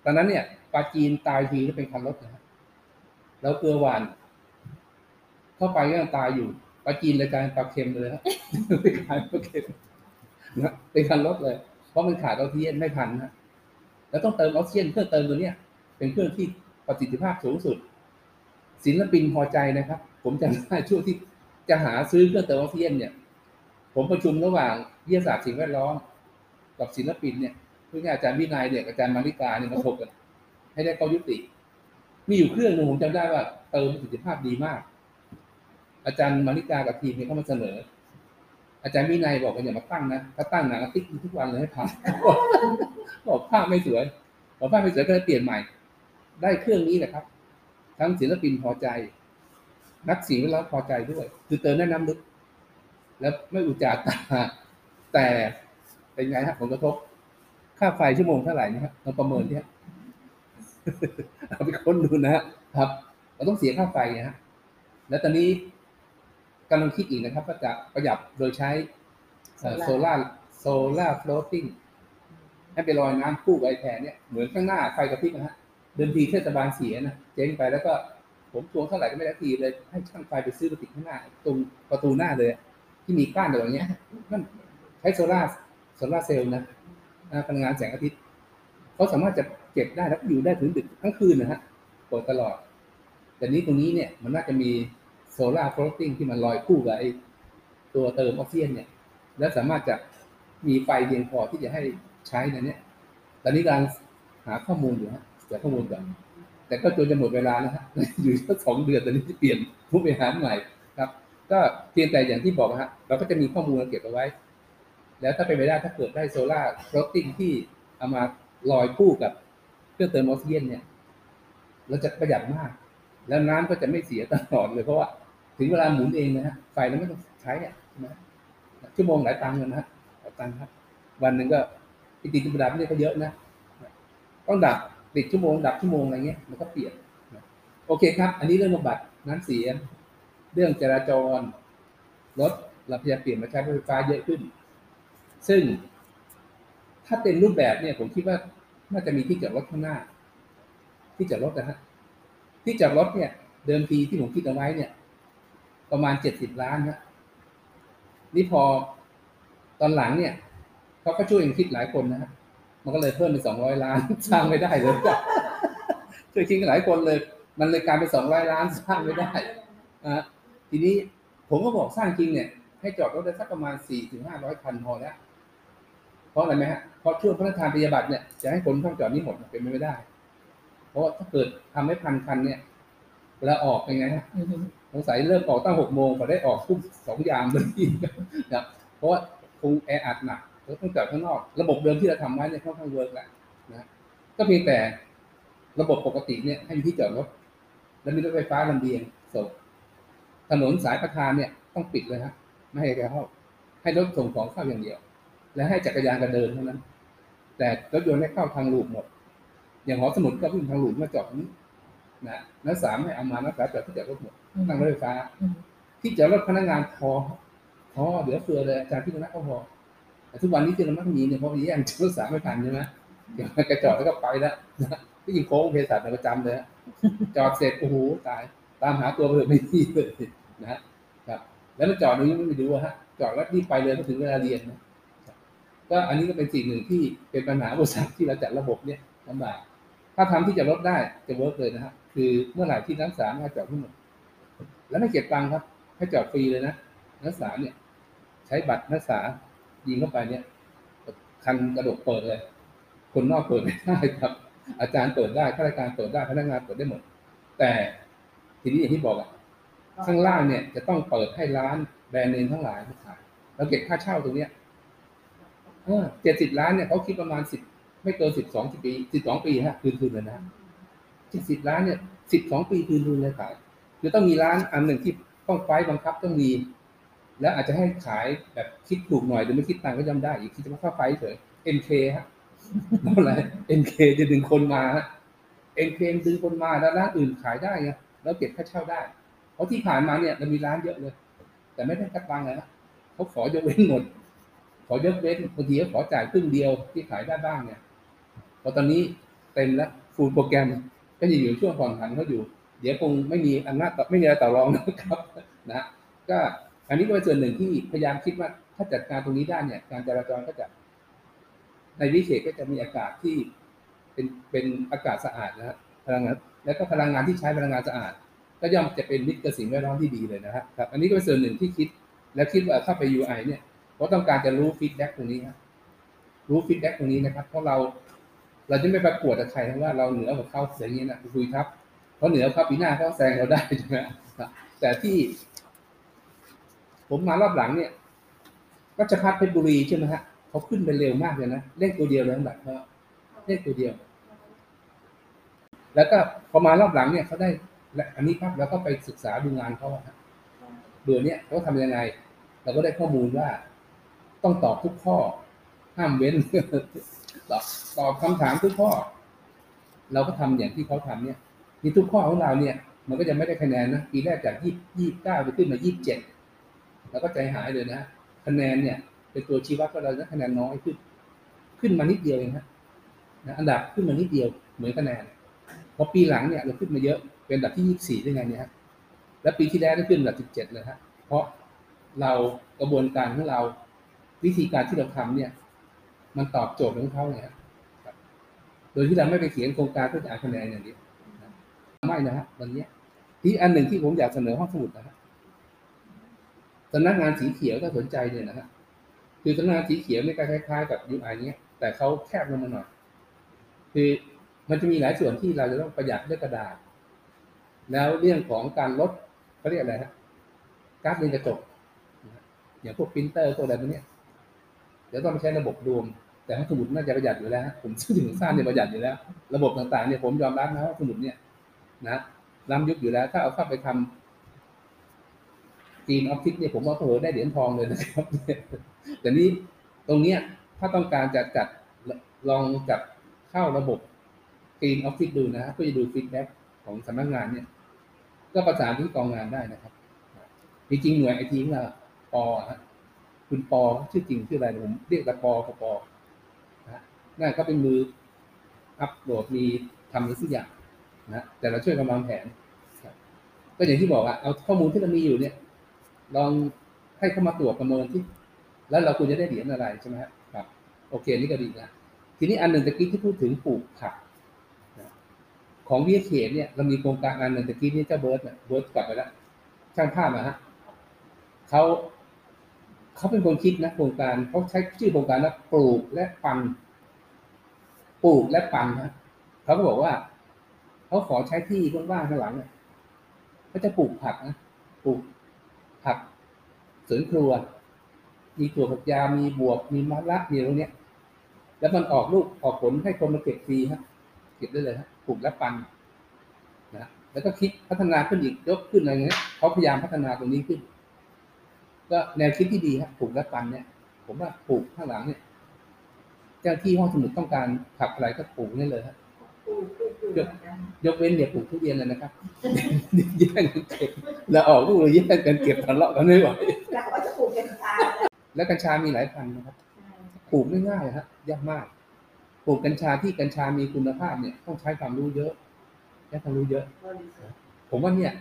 ตอนนั้นเนี่ยปลาจีนตายทีก็เป็นคันรถนะแล้วเกลือหวานเข้าไปก็ยังตายอยู่ปลาจีนเลยกลายเป็นปลาเค็มเลยฮะเป็นคันปลาเค็มนะเป็นคันรถเลยเพราะมันขาดออกซิเจนไม่ทันนะแล้วต้องเติมออกซิเจนเพื่อเติมตัวเนี้ยเป็นเครื่องที่ประสิทธิภาพสูงสุดศิลปินพอใจนะครับผมจำได้ช่วงที่จะหาซื้อเครื่องเติมออกซิเจนเนี่ยผมประชุมระหว่างวิทยาศาสตร์สิ่งแวดล้อมกับศิลปินเนี่ยเพื่ออาจารย์วินัยเนี่ยอาจารย์มาริกาเนี่ยมาถกกันให้ได้ข้อยุติมีอยู่เครื่องหนึ่งผมจำได้ว่าเติมประสิทธิภาพดีมากอาจารย์มาริกากับทีมเนี่ยเข้ามาเสนออาจารย์วินัยบอกว่าอย่ามาตั้งนะถ้าตั้งหนังติ๊กทุกวันเลยให้ผ่านบอกภาพไม่สวยบอกภาพไม่สวยก็เลยเปลี่ยนใหม่ได้เครื่องนี้แหละครับทั้งศิลปินพอใจนักสิ่งแวดล้อมพอใจด้วยคือเติมแนะนำลึกแล้วไม่อุจจาระแต่เป็นไงฮะผลกระทบค่าไฟชั่วโมงเท่าไหร่นี่ฮะเราประเมินเนี่ยเอาไปค้นดูนะครับเราต้องเสียค่าไฟนะฮะแล้วตอนนี้กำลังคิดอีกนะครับก็จะประหยัดโดยใช้โซล่าโซล่าฟลอตติ้งให้ไปลอยน้ำคู่กับไอแพรเนี่ยเหมือนข้างหน้าไฟกระพริบนะฮะเดินทีเทศบาลเสียนะเจ๊งไปแล้วก็ผมทวงเท่าไหร่ก็ไม่ได้ทีเลยให้ช่างไฟไปซื้อกระติกข้างหน้าตรงประตูหน้าเลยที่มีก้านอะไรอย่างเงี้ยนั่นใช้โซล่าโซล่าเซลล์นะพลังงานแสงอาทิตย์เขาสามารถจะเก็บได้แล้วอยู่ได้ถึงดึกทั้งคืนนะฮะเปิดตลอดแต่นี้ตรงนี้เนี่ยมันน่าจะมีโซล่าฟลอตติ้งที่มันลอยคู่กับไอ้ตัวเติมออกซิเจนเนี่ยและสามารถจะมีไฟเพียงพอที่จะให้ใช้ในเนี้ยตอนนี้การหาข้อมูลอยู่ฮะเดี๋ยวข้อมูลก่อนแต่ก็จนจะหมดเวลาแล้วฮะอยู่สักสองเดือนตอนนี้จะเปลี่ยนผู้บริหารใหม่ครับก็เพียงแต่อย่างที่บอกฮะเราก็จะมีข้อมูลเก็บเอาไว้ แล้วถ้าเป็นไปได้ถ้าเกิดได้โซล่าฟลอตติ้งที่เอามาลอยคู่กับเครื่องเติมออกซิเจนเนี่ยเราจะประหยัดมากแล้วน้ำก็จะไม่เสียตลอดเลยเพราะว่าถึงเวลาหมุนเองนะฮะไฟเราไม่ต้องใช้อ่ะนะชั่วโมงหลายตังค์เลยนะฮะหลายตังค์ครับวันหนึ่งก็ติดติดดับเนี่ยก็เยอะนะต้องดับติดชั่วโมงดับชั่วโมงอะไรเงี้ยมันก็เปลี่ยนโอเคครับอันนี้เรื่องบำบัดน้ำเสียเรื่องจราจรรถเราพยายามเปลี่ยนมาใช้รถไฟฟ้าเยอะขึ้นซึ่งถ้าเต็มรูปแบบเนี่ยผมคิดว่าน่าจะมีที่จอดรถข้างหน้าที่จอดรถนะฮะที่จอดรถเนี่ยเดิมทีที่ผมคิดเอาไว้เนี่ยประมาณเจ็ดสิบล้านนะนี่พอตอนหลังเนี่ยเขาก็ช่วยกันคิดหลายคนนะฮะมันก็เลยเพิ่มเป็นสองร้อยล้านสร้างไม่ได้เลยช่วยคิดกันหลายคนเลยมันเลยกลายเป็นสองร้อยล้านสร้างไม่ได้นะทีนี้ผมก็บอกสร้างจริงเนี่ยให้จอดรถได้สักประมาณสี่ถึงห้าร้อยคันพอแล้วเพราะอะไรไหมฮะเพราะช่วงพระราชทานปริญญาบัตรเนี่ยจะให้คนเข้าจอดนี้หมดเป็นไม่ได้เพราะถ้าเกิดทำให้พันคันเนี่ยเวลาออกเป็นไงฮะสงสัยเริ่มออกตั้งหกโมงพอได้ออกทุ่มสองยามเลยนะเพราะว่าคงแออัดหนักแล้วต้องจอดข้างนอกระบบเดิมที่เราทำไว้เนี่ยค่อนข้างเวิร์กแหละนะก็เพียงแต่ระบบปกติเนี่ยให้มีที่จอดรถแล้วมีรถไฟฟ้าลำเลียงส่งถนนสายประธานเนี่ยต้องปิดเลยฮะไม่ให้ใครเข้าให้รถส่งของเข้าอย่างเดียวและให้จักรยานกระเดินเท่านั้นแต่รถยนต์ให้เข้าทางลูปหมดอย่างหอสมุดก็วิ่งทางลูปมาจอดนี้นะนักสามให้เอามานักสามจอดที่จอดรถหมดทางรถไฟฟ้าที่จอดรถพนักงานพอพอเหลือเฟือเลยอาจารย์ที่นักก็พอแต่ทุกวันนี้ที่เราไม่มีเนี่ยเพราะแย่งรถสามไม่ทันใช่ไหมเดี๋ยวกระจอดแล้วก็ไปแล้วที่ยิงโค้งเพศสัตว์ประจำเลยจอดเสร็จโอ้โหตายตามหาตัวเพื่อไม่ที่เลยนะครับแล้วมันจอดนี้ไม่ดูฮะจอดแล้วรีบไปเลยก็ถึงเวลาเรียนนะก็อันนี้ก็เป็นสิ่งหนึ่งที่เป็นปัญหาบริษัทที่เราจัดระบบเนี่ยลำบากถ้าทำที่จะลดได้จะเวิร์กเลยนะฮะคือเมื่อไหร่ที่นักศึกษามาจอดทั้งหมดแล้วไม่เก็บตังค์ครับให้จอดฟรีเลยนะนักศึกษาเนี่ยใช้บัตรนักศึกษายิงเข้าไปเนี่ยคันกระดกเปิดเลยคนนอกเปิดไม่ได้ครับอาจารย์เปิดได้ข้าราชการเปิดได้พนักงานเปิดได้หมดแต่ทีนี้อย่างที่บอกอะข้างล่างเนี่ยจะต้องเปิดให้ร้านแบรนด์เนมทั้งหลายมาขายเราเก็บค่าเช่าตรงเนี้ยเออเจ็ดสิบล้านเนี่ยเขาคิดประมาณสิบไม่เกินสิบสองปีสิบสองปีฮะคืนคืนเลยนะเจ็ดสิบล้านเนี่ยสิบสองปีคืนคืนเลยขายคือต้องมีร้านอันหนึ่งที่ต้องไฟบังคับต้องมีแล้วอาจจะให้ขายแบบคิดถูกหน่อยหรือไม่คิดตังค์ก็ย่อมได้อีกคิดว่าค่าไฟเฉย เอ็ม เค ฮะอะไร เอ็ม เค จะดึงคนมา เอ็ม เค ดึงคนมาแล้วร้านอื่นขายได้ไงแล้วเก็บค่าเช่าได้เพราะที่ผ่านมาเนี่ยเรามีร้านเยอะเลยแต่ไม่ได้กระตังเลยนะเขาขอยกเว้นหมดขอยกเว้นบางทีเขาขอจ่ายครึ่งเดียวที่ขายได้บ้างเนี่ยพอตอนนี้เต็มแล้วฟูลโปรแกรมก็ยังอยู่ช่วงผ่อนผันเขาอยู่เดี๋ยวคงไม่มีอำนาจไม่มีอะไรต่อรองนะครับนะก็อันนี้ก็เป็นส่วนหนึ่งที่พยายามคิดว่าถ้าจัดการตรงนี้ได้เนี่ยการจราจรก็จะในวิเขตก็จะมีอากาศที่เป็นเป็นอากาศสะอาดนะฮะพลังงานแล้วก็พลังงานที่ใช้พลังงานสะอาดก็ย่อมจะเป็นมิตรกับสิ่งแวดล้อมที่ดีเลยนะครับอันนี้ก็เป็นส่วนหนึ่งที่คิดและคิดว่าถ้าไป ยู ไอ เนี่ยเพราะต้องการจะรู้ฟีดแบ็กตรงนี้ครับรู้ฟีดแบ็กตรงนี้นะครับเพราะเราเราจะไม่ประกวดกับใครทั้งว่าเราเหนือกว่าเขาอย่างนี้นะคุยครับเพราะเหนือเขาปีหน้าเขาแซงเราได้ใช่ไหมแต่ที่ผมมารอบหลังเนี่ยก็จะพัดเพชรบุรีใช่ไหมฮะเขาขึ้นไปเร็วมากเลยนะเล่นตัวเดียวเลยแบบเขาเล่นตัวเดียวแล้วก็พอมารอบหลังเนี่ยเขาได้และอันนี้ครับแล้วก็ไปศึกษาดูงานเขาเดือนนี้เขาทำยังไงเราก็ได้ข้อมูลว่าต้องตอบทุกข้อห้ามเว้นตอบตอบคำถามทุกข้อเราก็ทำอย่างที่เขาทำเนี่ยนี่ทุกข้อของเราเนี่ยมันก็จะไม่ได้คะแนนนะปีแรกจากยี่ยี่เก้าไปขึ้นมายี่สิบเจ็ดแล้วก็ใจหายเลยนะคะแนนเนี่ยเป็นตัวชี้วัดว่าเราได้คะแนนน้อยขึ้นขึ้นมานิดเดียวเองฮะอันดับขึ้นมานิดเดียวเหมือนคะแนนพอปีหลังเนี่ยเราขึ้นมาเยอะเป็นอันดับที่ยี่สิบสี่ได้ไงเนี่ยฮะและปีที่แล้วได้ขึ้นอันดับสิบเจ็ดเลยฮะเพราะเรากระบวนการของเราวิธีการที่เราทำเนี่ยมันตอบโจทย์ของเขาเนี่ยโดยที่เราไม่ไปเขียนโครงการเพื่อจะอ่านคะแนนอย่างนี้ไม่นะฮะวันนี้ที่อันหนึ่งที่ผมอยากเสนอห้องสมุดนะฮะสำนักงานสีเขียวถ้าสนใจเนี่ยนะฮะคือสำนักงานสีเขียวเนี่ยคล้ายๆกับ ยู ไอ เนี้ยแต่เขาแคบลงมาหน่อยคือมันจะมีหลายส่วนที่เราจะต้องประหยัดด้วยกระดาษแล้วเรื่องของการลดเขาเรียกอะไรฮะการ์ดเรือนกระจกอย่างพวกพิมพ์เตอร์ตัวอะไรพวกนี้ เดี๋ยวต้องใช้ระบบรวมแต่ห้องสมุดน่าจะประหยัดอยู่แล้วผมซื้อถึงสร้างเนี่ยประหยัดอยู่แล้วระบบต่างๆเนี่ยผมยอมรับนะห้องสมุดเนี่ยนะล้ำยุคอยู่แล้วถ้าเอาเข้าไปทำทีมออฟฟิศเนี่ยผมว่าเผลอได้เหรียญทองเลยนะครับแต่นี้ตรงเนี้ยถ้าต้องการจะจัดลองจับเข้าระบบทีมออฟฟิศดูนะก็จะดูฟีดแบ็กของสำนักงานเนี่ยก็ประสานที่กองงานได้นะครับจริงๆหน่วยไอทีของเราปอฮะคุณปอชื่อจริงชื่ออะไรผมเรียกแต่ปอกับปอนะนั่นก็เป็นมืออัพโหลดมีทำหรือสิ่งอย่างนะแต่เราช่วยกันวางแผนก็อย่างที่บอกอะเอาข้อมูลที่เรามีอยู่เนี่ยลองให้เข้ามาตรวจประเมินที่แล้วเราควรจะได้เหรียญอะไรใช่ไหมครับโอเคนี่ก็ดีนะทีนี้อันหนึ่งตะกี้ที่พูดถึงปลูกผักของวิทยาเขตเนี่ยเรามีโครงการงานหนึ่งตะกี้นี่เจ้าเบิร์ดเนี่ยเบิร์ดกลับไปแล้วช่างภาพนะฮะเขาเขาเป็นคนคิดนะโครงการเขาใช้ชื่อโครงการว่าปลูกและปันปลูกและปันนะเขาก็บอกว่าเขาขอใช้ที่ว่างๆข้างหลังเนี่ยเขาจะปลูกผักนะปลูกผักสวนครัวมีถั่วฝักยาวมีบวบมีมะระมีอะไรเนี้ยแล้วมันออกลูกออกผลให้คนมาเก็บฟรีฮะเก็บได้เลยฮะปลูกและปันนะแล้วก็คิดพัฒนาขึ้นอีกยกขึ้นอะไรเงี้ยเขาพยายามพัฒนาตรงนี้ขึ้นก็แนวคิดที่ดีครับปลูกและปันเนี่ยผมว่าปลูกข้างหลังเนี่ยเจ้าที่ห้องสมุดต้องการผักอะไรก็ปลูกได้เลยครับยกเว้นเนี่ยปลูกทุเรียนเลยนะครับแย่งกันเก็บแล้วออกลูกเลยแย่งกันเก็บทะเลาะกันไม่ไหวแล้วเขาจะปลูกกัญชาแล้วกัญชามีหลายพันธุ์นะครับปลูกไม่ง่ายครับยากมากปลูกกัญชาที่กัญชามีคุณภาพเนี่ยต้องใช้ความรู้เยอะใช้ความรู้เยอะผมว่าเนี่ย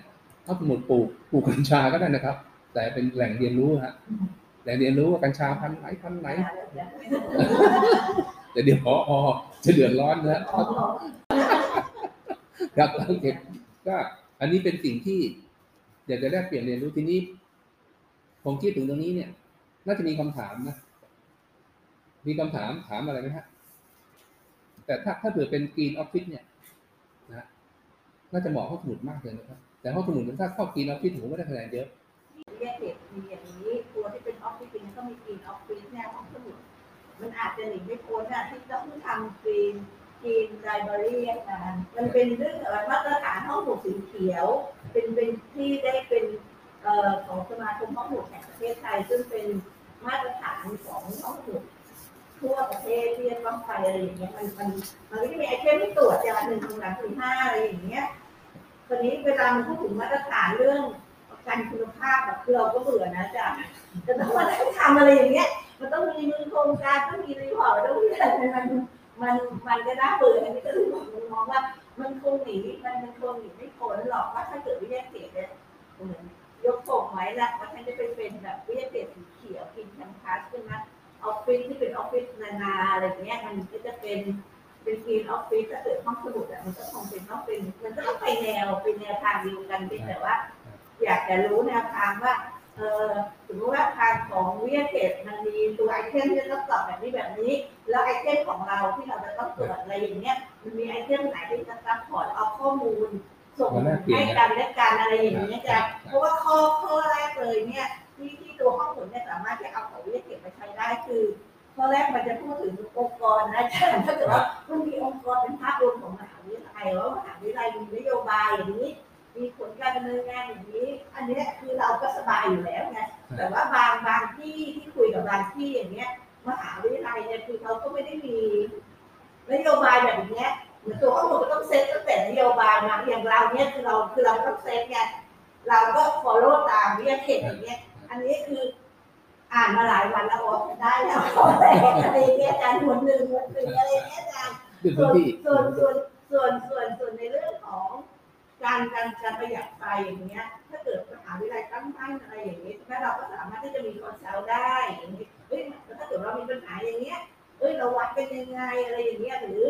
ห้องสมุดปลูกปลูกกัญชาก็ได้นะครับแต่เป็นแหล่งเรียนรู้ฮะแหล่งเรียนรู้ว่ากัญชาพันไหนพันไหนแต่เดี๋ยวพอจะเดือดร้อนนะรับตั้งเก็บก็อันนี้เป็นสิ่งที่อยากจะแลกเปลี่ยนเรียนรู้ทีนี้ผมคิดถึงตรงนี้เนี่ยน่าจะมีคำถามนะมีคำถามถามอะไรไหมฮะแต่ถ้าถ้าเผื่อเป็นกรีนออฟฟิศเนี่ยนะน่าจะเหมาะห้องสมุดมากเลยนะครับแต่ห้องสมุดถ้าเข้ากรีนออฟฟิศผมไม่ได้คะแนนเยอะแยกเด็กมีอย่างนี้ตัวที่เป็นออฟฟิศเนี่ยก็มีกรีนออฟฟิศแนวห้องสมุดมันอาจจะหนีไม่พ้นอ่ะที่ต้องทำกรีนกรีนไลบรารีนะมันเป็นเรื่องอะไรมาตรฐานห้องสมุดสีเขียวเป็นเป็นที่ได้เป็นเอ่อของสมาคมห้องสมุดแห่งประเทศไทยซึ่งเป็นมาตรฐานของห้องสมุดทั่วประเทศที่ต้องไปอะไรอย่างเงี้ยมันมันมันก็จะมีไอเทมที่ตรวจอย่างหนึ่งสองสามสี่ห้าอะไรอย่างเงี้ยตอนนี้เวลามันพูดถึงมาตรฐานเรื่องการคุณภาพแบบเราก็เบื่อนะจ๊ะแต่ต้องมาทำอะไรอย่างเงี้ยมันต้องมีมือโครงการต้องมีรีพอร์ตต้องมีอะไรมันมันมันจะน่าเบื่ออันนี้ก็คือผมมองว่ามันคงหนีมันมันคงหนีไม่พ้นหรอกว่าถ้าเกิดวิทยาเขตเนี่ยเหมือนยกโป่งไว้ละว่าท่านจะเป็นเป็นแบบวิทยาเขตสีเขียวกินแคมปัสขึ้นมาออฟฟิศที่เป็นออฟฟิศนานาอะไรเงี้ยมันก็จะเป็นเป็นกรีนออฟฟิศถ้าเกิดห้องสมุดอะมันก็คงเป็นต้องเป็นมันก็ต้องไปแนวเป็นแนวทางเดียวกันแต่ว่าอยากจะรู้แนวทางว่าเออสมมติว่าทางของวิทยาเขตมันมีตัวไอเทมที่ต้องตอบแบบนี้แบบนี้แล้วไอเทมของเราที่เราจะต้องตรวจอะไรอย่างเงี้ยมันมีไอเทมไหนที่จะซัพพอร์ตเอาข้อมูลส่งให้กันและกันอะไรอย่างเงี้ยจ้ะเพราะว่าข้อข้อแรกเลยเนี่ยที่ที่ตัวข้อมูลเนี่ยสามารถที่เอาของวิทยาเขตมาใช้ได้คือข้อแรกมันจะพูดถึงองค์กรนะจ๊ะถ้าเกิดว่ามันมีองค์กรเป็นภาพรวมของมหาวิทยาลัยว่ามหาวิทยาลัยมีนโยบายอย่างนี้มีผลการดำเนินงานอย่างนี้อันนี้คือเราก็สบายอยู่แล้วไงแต่ว่าบางบางที่ที่คุยกับบางที่อย่างเงี้ยมหาวิทยาลัยเนี่ยคือเขาก็ไม่ได้มีนโยบายแบบนี้เหมือนตัวข้อมูลก็ต้องเซตตั้งแต่นโยบายมาอย่างเราเนี่ยคือเราคือเราต้องเซตไงเราก็ follow ตามวิทยาเขตอย่างเงี้ยอันนี้คืออ่านมาหลายวันแล้วออกได้แล้วอะไรเงี้ยการหัวหนึ่งหัวหนึ่งอะไรเงี้ยการส่วนส่วนส่วนส่วนส่วนในเรื่องของการการการประหยัดไฟอย่างเงี้ยถ้าเกิดมหาวิทยาลัยตั้งมั่นอะไรอย่างเงี้ยแม้เราก็สามารถที่จะมีคอนซัลท์ได้อย่างเงี้ยเอ้ยถ้าเกิดเรามีปัญหาอย่างเงี้ยเอ้ยเราวัดเป็นยังไงอะไรอย่างเงี้ยหรือ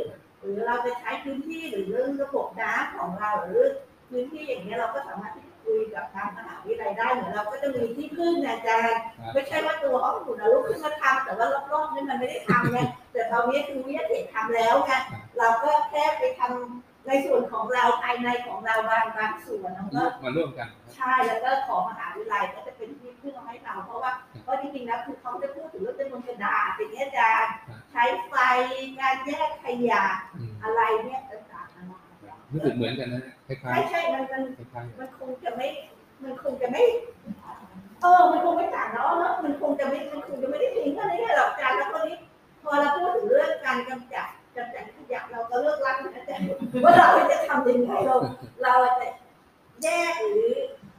หรือเราจะใช้พื้นที่หรือเรื่องระบบน้ำของเราหรือพื้นที่อย่างเงี้ยเราก็สามารถที่จะคุยกับทางมหาวิทยาลัยได้เหมือนเราก็จะมีที่พึ่งอาจารย์ไม่ใช่ว่าตัวอ้อมขุนเราลุกขึ้นมาทำแต่ว่ารอบๆนี่มันไม่ได้ทำไงแต่ตอนนี้คือวิทยาเขตทำแล้วไงเราก็แค่ไปทำ ในส่วนของเราภายในของเราบางบางส่วนก็มาร่วมกันใช่แล้วก็ของมหาวิทยาลัยก็จะเป็นที่พึ่งให้เราเพราะว่าก็จริงๆแล้วคือเขาจะพูดถึงเรื่องจำนวนกระดาษเป็นอาจารย์ใช้ไฟการแยกขยะอะไรเนี่ยต่างๆรู้สึกเหมือนกันนะคล้ายๆใช่ใช่มันมันมันคงจะไม่มันคงจะไม่เออมันคงไม่ต่างเนาะมันคงจะไม่มันคงจะไม่ได้ทิ้งอะไรเนี่ยหรอกอาจารย์แล้วก็นี้พอเราพูดถึงเรื่องการกำจัดกำจัดขยะเราก็เลิกรักนะจ๊ะว่าเราจะทำยังไงเราเราจะแยกหรือ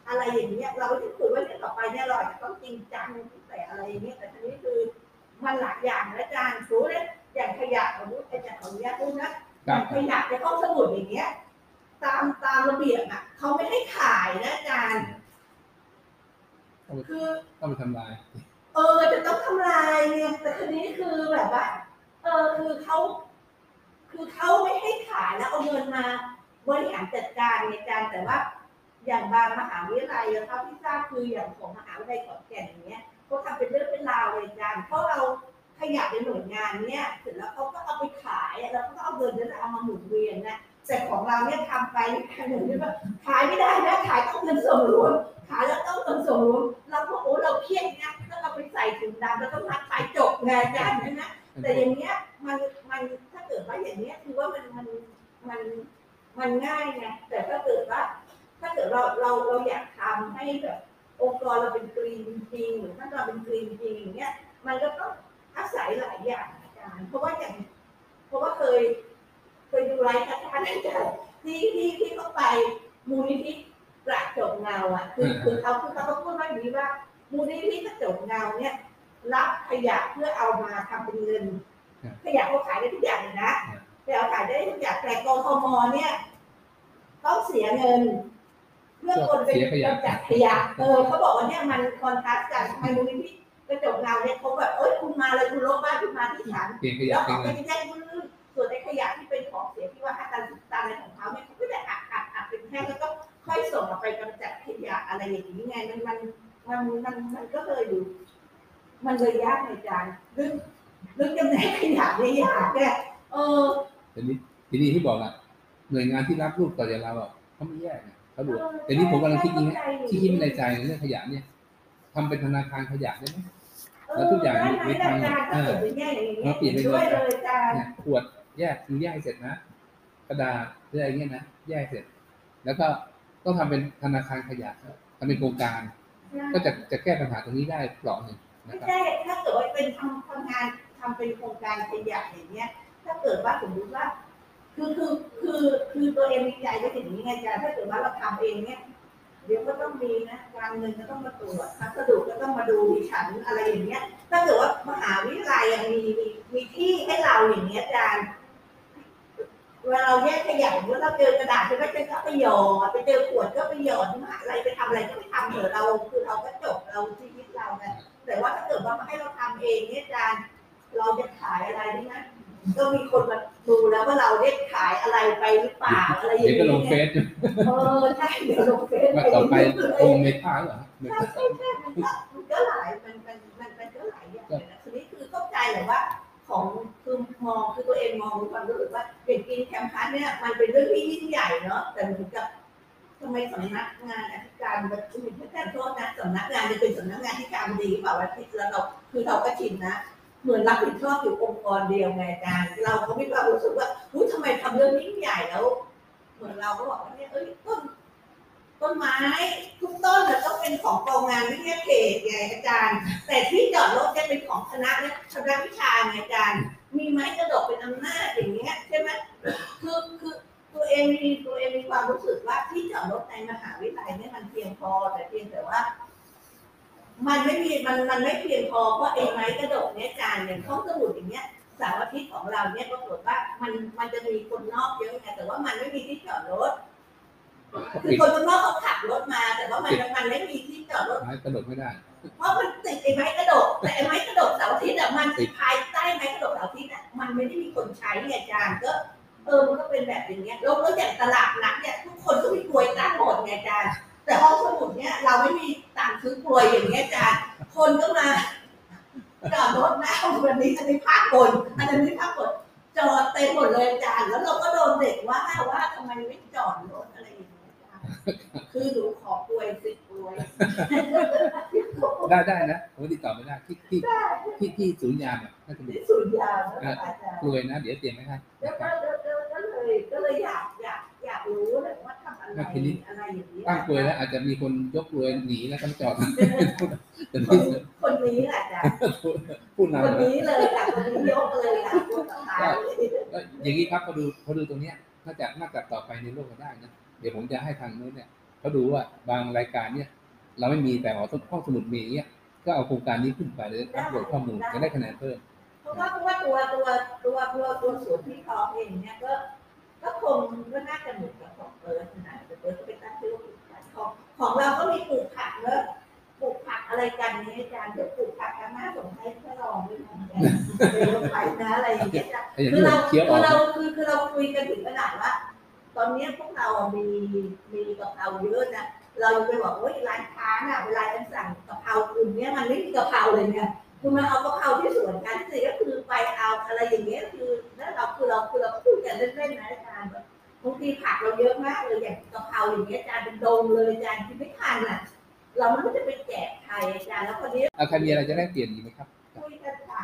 อะไรอย่างเงี้ยเราที่คุยว่าเนี่ยต่อไปเนี่ยเราจะต้องจริงจังแต่อะไรอย่างเงี้ยแต่ทีนี้คือมันหลายอย่างนะอาจารย์รู้เลยอย่างขยะของอาจารย์ของญาติรุ่นนะอย่างขยะในห้องสมุดอย่างเงี้ยตามตามระเบียบอ่ะเขาไม่ให้ขายนะอาจารย์คือต้องไปทำลายเออจะต้องทำลายเนี่ยแต่ทีนี้คือแบบว่าเออคือเขาคือเขาไม่ให้ขายแล้วเอาเงินมาบริหารจัดการในการแต่ว่าอย่างบางมหาวิทยาลัยเขาที่ทราบคืออย่างของมหาวิทยาลัยขอนแก่นอย่างเงี้ยเขาทำเป็นเรื่องเป็นราวเลยการเพราะเราขยับในหน่วยงานเนี่ยเสร็จแล้วเขาก็เอาไปขายแล้วก็เอาเงินนั้นเอามาหมุนเวียนนะแต่ของเราเนี่ยทำไปหนึ่งที่ว่าขายไม่ได้นะขายต้องเงินส่งรวมขายแล้วต้องเงินส่งรวมเราก็โอ้เราเครียดนะแล้วเราไปใส่ถุงดำแล้วต้องรักไปจบงานกันนะแต่อย่างเงี้ยมันมันถ้าเกิดว่าอย่างเงี้ยคือว่ามันมันมันมันง่ายไงแต่ถ้าเกิดว่าถ้าเกิดเราเราเราอยากทำให้แบบองค์กรเราเป็นกรีนจริงหรือถ้าเราเป็นกรีนจริงอย่างเงี้ยมันก็ต้องอาศัยหลายอย่างอาจารย์เพราะว่าอย่างเพราะว่าเคยเคยดูไลฟ์อาจารย์อาจารย์ที่ที่ที่เขาไปมูลนิธิกระจกเงาอ่ะคือคือเขาคือเขาพูดว่าอย่างนี้ว่ามูลนิธิกระจกเงาเนี่ยรับขยะเพื่อเอามาทำเป็นเงินขยะเขาขายได้ทุกอย่างเลยนะแต่เอาขายได้ทุกอย่างแต่กทม.เนี่ยต้องเสียเงินเพื่อคนเป็นคนจัดขยะเออเขาบอกว่าเนี่ยมันคอนทราสต์กันทำไมมูลนิธิกระจกเงาเนี่ยเขาแบบเอ้ยคุณมาเลยคุณลบบ้านคุณมาที่ฉันแล้วเขาก็จะได้ส่วนในขยะที่เป็นของเสียที่ว่าตันตันอะไรของเขาเนี่ยเขาก็จะอัดอัดอัดเป็นแท่งแล้วก็ค่อยส่งออกไปกำจัดขยะอะไรอย่างนี้ไงมันมันมันมันมันก็เลยอยู่มันเลยยากในการเรื่องเรื่องจำแนกขยะเนี่ยยากเนี่ยเออทีนี้ทีนี้ที่บอกอ่ะหน่วยงานที่รับรูปต่อจากเราอ่ะเขาไม่แยกนะเขาดูแต่นี้ผมกำลังคิดยังไงคิดยังไม่ในใจเรื่องขยะเนี่ยทำเป็นธนาคารขยะได้ไหมแล้วทุกอย่างมีทางเออมาเปลี่ยนเป็นเลยขวดแยกมีแยกเสร็จนะกระดาษหรืออะไรเงี้ยนะแยกเสร็จแล้วก็ต้องทำเป็นธนาคารขยะทำเป็นโครงการก็จะจะแก้ปัญหาตรงนี้ได้เปล่าหนึ่งไม่ใช่ถ้าเกิดว่าเป็นทำทำงานทำเป็นโครงการขยะอย่างเงี้ยถ้าเกิดว่าสมมติว่าคือคือคือคือตัวเองมีใจก็สิ่งนี้ไงจ้ะถ้าเกิดว่าเราทำเองเนี้ยเดี๋ยวก็ต้องมีนะการเงินก็ต้องมาตรวจพัสดุก็ต้องมาดูดิฉันอะไรอย่างเงี้ยถ้าเกิดว่ามหาวิทยาลัยมีมีที่ให้เราอย่างเงี้ยจ้ะเวลาเราแยกขยะว่าเราเจอกระดาษใช่ไหมเจอก็ไปหยอดไปเจอขวดก็ไปหยอดมหาวิทยาลัยไปทำอะไรก็ไปทำเถอะเราคือเราก็จบเราชีวิตเราไงแต่ว่าถ้าเกิดว่าให้เราทำเองเนี่ยอาจารย์เราจะขายอะไรนี่นะก็มีคนมาดูแล้วว่าเราได้ขายอะไรไปหรือเปล่าอะไรอย่างเงี้ยเดี๋ยวก็ลงเฟซเออใช่เดี๋ยวลงเฟซต่อไปลงเมตาเหรอใช่ใช่ใช่มันก็หลายมันมันมันมันก็หลายอย่างนะทีนี้คือเข้าใจหรือว่าของคือมองคือตัวเองมองความรู้สึกว่าเด็กกินแคมปัสเนี่ยมันเป็นเรื่องที่ยิ่งใหญ่เนาะแต่เหมือนกับทำไมสำนักงานอธิการบดีไม่ใช่โทษนะสำนักงานจะเป็นสำนักงานที่การบดีเปล่าว่าที่เราคือเราก็ชินนะเหมือนรับผิดชอบอยู่องค์กรเดียวไงอาจารย์เราเขาไม่ความรู้สึกว่าอู้ทำไมทำเรื่องยิ่งใหญ่แล้วเหมือนเราก็บอกว่าเนี่ยเอ้ยต้นต้นไม้ทุกต้นเนี่ยต้องเป็นของกองงานไม่ใช่เขตไงอาจารย์แต่ที่จอดรถจะเป็นของคณะเนี่ยคณะวิชาไงอาจารย์มีไม้กระดกเป็นอำนาจอย่างเงี้ยใช่ไหมคือคือตัวเองมีตัวเองมีความรู้สึกว่าที่จอดรถในมหาวิทยาลัยเนี่ยมันเพียงพอแต่เพียงแต่ว่ามันไม่มีมันมันไม่เพียงพอเพราะไอ้ไม้กระดกเนี่ยอาจารย์อย่างห้องสมุดอย่างเงี้ยสาวอาทิตย์ของเราเนี่ยปรากฏว่ามันมันจะมีคนนอกเยอะไงแต่ว่ามันไม่มีที่จอดรถคือคนข้างนอกเขาขับรถมาแต่ว่ามันมันไม่มีที่จอดรถไม้กระดกไม่ได้เพราะมันติดไอ้ไม้กระดกแต่ไอ้ไม้กระดกเสาทิศอ่ะมันภายใต้ไม้กระดกเสาทิศอ่ะมันไม่ได้มีคนใช้ไงอาจารย์ก็เออมันก็เป็นแบบอย่างเงี้ยแล้วแล้วอย่างตลาดนัดเนี่ยทุกคนก็มีกลวยตั้งหมดไงอาจารย์แต่ห้องสมุดเนี่ยเราไม่มีต่างซื้อกลวยอย่างเงี้ยอาจารย์คนก็มาจอดรถนะวันนี้อันนี้ภาคบนอันนี้ภาคบนจ จอดเต็มหมดเลยอาจารย์แล้วเราก็โดนเด็กว่าว่าทำไมไม่จอดรถอะไรอย่างเงี้ยคือหนูขอป่วยสิป่วยได้ได้นะผมติดต่อไม่ได้ที่ที่ที่ที่ศูนย์ยามเนี่ยน่าจะมีศูนย์ยามนะอาจารย์ป่วยนะเดี๋ยวเตรียมให้ครับแล้วก็ก็เลยก็เลยอยากอยากอยากรู้เลยว่าทำอะไรอะไรอย่างนี้ตั้งป่วยแล้วอาจจะมีคนยกป่วยหนีแล้วก็จอดคนนี้แหละจ้ะคนนี้เลยจ้ะคนนี้ยกเลยจ้ะคนตายอย่างนี้ครับเขาดูเขาดูตรงเนี้ยน่าจะน่าจะต่อไปในโลกก็ได้นะเดี๋ยวผมจะให้ทางนู้นเนี่ยเขาดูว่าบางรายการเนี่ยเราไม่มีแต่หอห้องสมุดมีเนี่ยก็เอาโครงการนี้ขึ้นไปเลยอัปโหลดข้อมูลจะได้คะแนนเพิ่มเพราะว่าเพราะว่าตัวตัวตัวตัวตัวส่วนที่พอเองเนี่ยก็ก็คงก็น่าจะเหมือนกับของเปิดนะแต่เปิดจะเป็นตั้งชื่อของของเราก็มีปลูกผักเนอะปลูกผักอะไรกันนี้อาจารย์เดี๋ยวปลูกผักกันหน้าส่งให้ทดลองด้วยนะเดี๋ยวไปนะอะไรอย่างเงี้ยคือเราคือเราคือคือเราคุยกันถึงขนาดว่าตอนนี้พวกเรามีมีกะเพราเยอะนะเราไปบอกว่าร้านค้าน่ะเวลาจะสั่งกะเพราคุณเนี่ยมันไม่มีกะเพราเลยเนี่ยคุณมาเอากะเพราที่สวนกันสิก็คือไปเอาอะไรอย่างเงี้ยคือแล้วเราคือเราคือเราพูดกันเล่นๆนะอาจารย์บางทีผักเราเยอะมากเลยอย่างกะเพราอย่างเงี้ยอาจารย์เป็นดงเลยอาจารย์กินไม่ทันอ่ะเราไม่รู้จะไปแจกใครอาจารย์แล้วคนนี้ใครมีอะไรจะแลกเปลี่ยนดีไหมครับคุยกันค่ะ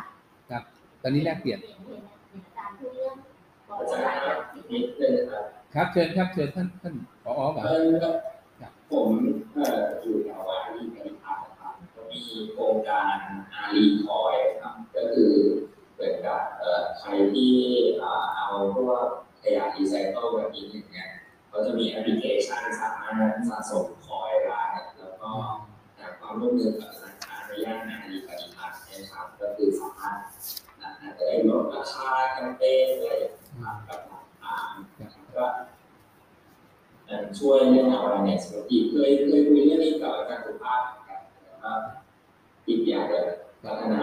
ครับตอนนี้แลกเปลี่ยนอาจารย์พูดเรื่องครับเชิญครับเชิญท่านท่านผอ.บ่าวผมอยู่แถวอารีเป็นพาร์ทครับมีโครงการอารีคอยครับก็คือเกิดจากใครที่เอาพวกขยะรีไซเคิลแบบนี้เนี่ยเขาจะมีแอปพลิเคชันสามารถสะสมคอยได้แล้วก็จากความร่วมมือกับธนาคารในย่านอารีปฏิภาณนะครับก็คือสามารถจะได้ลดราคาแคมเปญเลยกับต่างๆก็ช่วยเรื่องเอาอะไรเนี่ยสวัสดีเคยเคยคุยเรื่องนี้กับอาจารย์สุภาพครับแล้วอีกอย่างเลยพัฒนา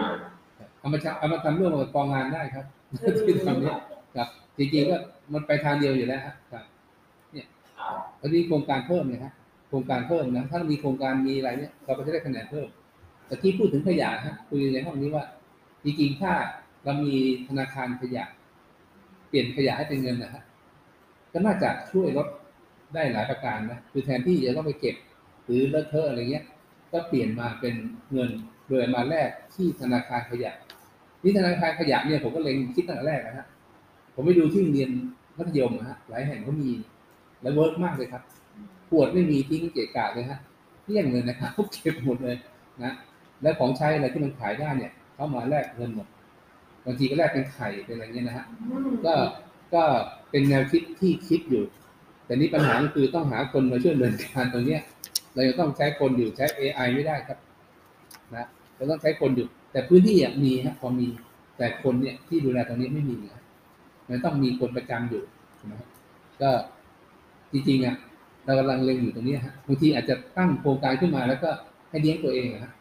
เอามาเอามาทำเรื่องกับกองงานได้ครับที่ทำเนี่ยครับจริงๆก็มันไปทางเดียวอยู่แล้วครับเนี่ยวันนี้โครงการเพิ่มเลยครับโครงการเพิ่มนะถ้ามีโครงการมีอะไรเนี่ยเราก็จะได้คะแนนเพิ่มแต่ที่พูดถึงขยะฮะคุยในห้องนี้ว่าจริงๆถ้าเรามีธนาคารขยะเปลี่ยนขยะให้เป็นเงินนะฮะก็น่าจะช่วยลดได้หลายประการนะคือแทนที่จะต้องไปเก็บหรือเลอะเทอะอะไรเงี้ยก็เปลี่ยนมาเป็นเงินโดยมาแลกที่ธนาคารขยะนี่ธนาคารขยะเนี่ยผมก็เล็งคิดตั้งแต่แรกนะฮะผมไปดูที่โรงเรียนมัธยมนะฮะหลายแห่งก็มีและเวิร์กมากเลยครับขวดไม่มีทิ้งเกะกะเลยฮะเรี่ยงเลยนะครับเขาเก็บหมดเลยนะและของใช้อะไรที่มันขายได้เนี่ยเขามาแลกเงินหมดบางทีก็แลกเป็นไข่เป็นอะไรเงี้ยนะฮะก็ก็เป็นแนวคิดที่คิดอยู่แต่นี้ปัญหาคือต้องหาคนมาช่วยดำเนินการตรงนี้เราจะต้องใช้คนอยู่ใช้ เอ ไอ ไม่ได้ครับนะเราต้องใช้คนอยู่แต่พื้นที่มีฮะพอมีแต่คนเนี่ยที่ดูแลตรงนี้ไม่มีนะมันต้องมีคนประจำอยู่นะก็จริงๆอ่ะเรากำลังเล็งอยู่ตรงนี้ฮะบางทีอาจจะตั้งโครงการขึ้นมาแล้วก็ให้เลี้ยงตัวเองนะ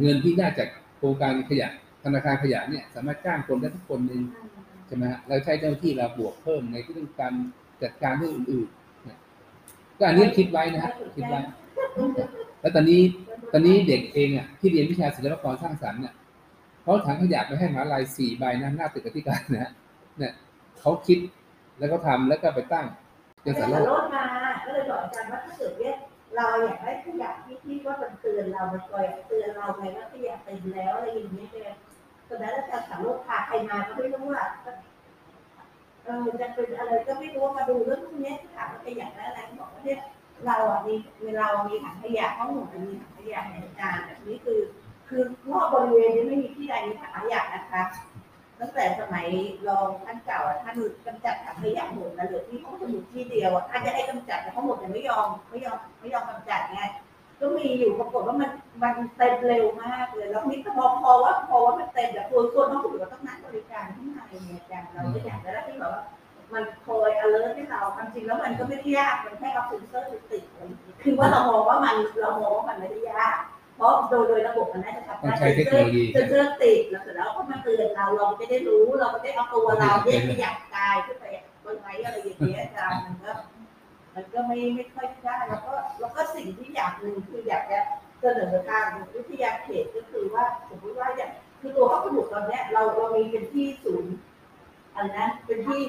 เงินที่ได้จากโครงการขยะธนาคารขยะเนี่ยสามารถจ้างคนได้ทุกคนหนึ่งใช่ไหมฮะเราใช้เจ้าที่เราบวกเพิ่มในเรื่องการจัดการเรื่องอื่นๆก็อันนี้คิดไว้นะฮะคิดไว้แล้วตอนนี้ตอนนี้เด็กเองอ่ะที่เรียนวิชาศิลปกรสร้างสรรค์เนี่ยเขาถังขยะไปให้มหาลัยสี่ใบนะหน้าตึกอธิการนะเนี่ยเขาคิดแล้วก็ทำแล้วก็ไปตั้งจะสารลดมาก็เลยบอกอาจารย์ว่าถ้าเกิดเนี่ยเราอยากได้ขยะที่ที่ว่ามันเตือนเรามันคอยเตือนเราไงว่าขยะเต็มแล้วอะไรอย่างเงี้ยเนี่ยตอนนั้นอาจารย์สารลดพาใครมาก็ไม่รู้ว่าเออจะเป็นอะไรก็ไม่รู้มาดูเรื่องพวกนี้ถามว่าขยะและอะไรบอกว่าเนี่ยเราอ่ะมีเรามีถังขยะห้องหนูมีถังขยะในจานแบบนี้คือคือรอบบริเวณนี้ไม่มีที่ใดมีถังขยะนะคะตั้งแต่สมัยรองท่านเก่าท่านกำจัดถังขยะหมดแล้วเหลือที่ห้องสมุดที่เดียวอาจจะให้กำจัดแต่ห้องหมดยังไม่ยอมไม่ยอมไม่ยอมกำจัดไงก็มีอยู่ปรากฏว่ามันมันเต็มเร็วมากเลยแล้วนี่ก็พอว่าพอว่ามันเต็มแบบตัวตัวน้องผู้หญิงต้องนั่งบริการที่ไหนเนี่ยอย่างเราก็อยากได้ที่แบบว่ามันคอย alert ให้เราจริงแล้วมันก็ไม่ได้ยากมันแค่เอาเซ็นเซอร์ติดคือว่าเรามองว่ามันเรามองว่ามันไม่ได้ยากเพราะโดยโดยระบบมันน่าจะทำได้เซ็นเซอร์เซ็นเซอร์ติดแล้วเสร็จแล้วก็มาเตือนเราเราไม่ได้รู้เราไม่ได้เอาตัวเราเนี่ยขยับกายขึ้นไปบนไม้อะไรอย่างเงี้ยอาจารย์มันก็มันก็ไม่ไม่ค่อยได้แล้วก็แล้วก็สิ่งที่อยากหนึ่งคืออยากจะเสนอทางวิทยาเขตก็คือว่าสมมติว่าอย่างคือตัวห้องสมุดตอนนี้เราเรามีเป็นที่ศูนย์ อะไรนะเป็นที่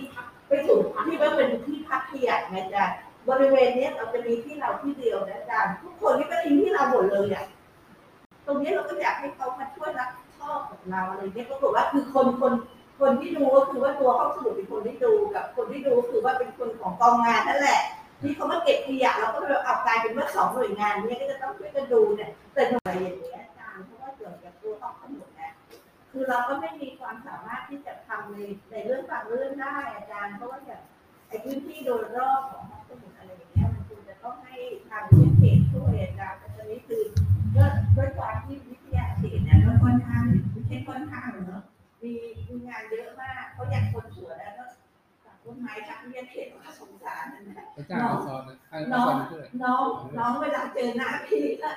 ไปสู่ที่ว่าเป็นที่พักที่อยากนะจ๊ะบริเวณนี้เราจะมีที่เราที่เดียวนะจ๊ะทุกคนที่ไปทิ้งที่เราหมดเลยเนี่ยตรงนี้เราก็อยากให้เขามาช่วยรับผิดชอบของเราอะไรเนี่ยก็บอกว่าคือคนคนคนที่ดูก็คือว่าตัวเขาสรุปเป็นคนที่ดูกับคนที่ดูคือว่าเป็นคนของกองงานนั่นแหละนี่เขามาเก็บขยะเราก็เลยเอากลายเป็นว่าสองหน่วยงานนี้ก็จะต้องช่วยกันดูเนี่ยแต่หน่วยอย่างนี้อาจารย์เพราะว่าเกี่ยวกับตัวต้องกำหนดนะคือเราก็ไม่มีความสามารถที่จะทำในในเรื่องบางเรื่องได้อาจารย์เพราะว่าอย่างไอ้พื้นที่โดยรอบของห้องสมุดอะไรอย่างเงี้ยมันควรจะต้องให้ทางพื้นที่ช่วยอาจารย์ตอนนี้คือก็ด้วยความที่วิทยาศาสตร์เนี่ยก็ค่อนข้างไม่ใช่ค่อนข้างเนอะมีงานเยอะมากเขาอยากคนสวนแล้วก็ต้นไม้ชักเรียนเข็นว่าสงสารนั่นแหละน้องน้องน้องเวลาเจอหน้าพี่ก็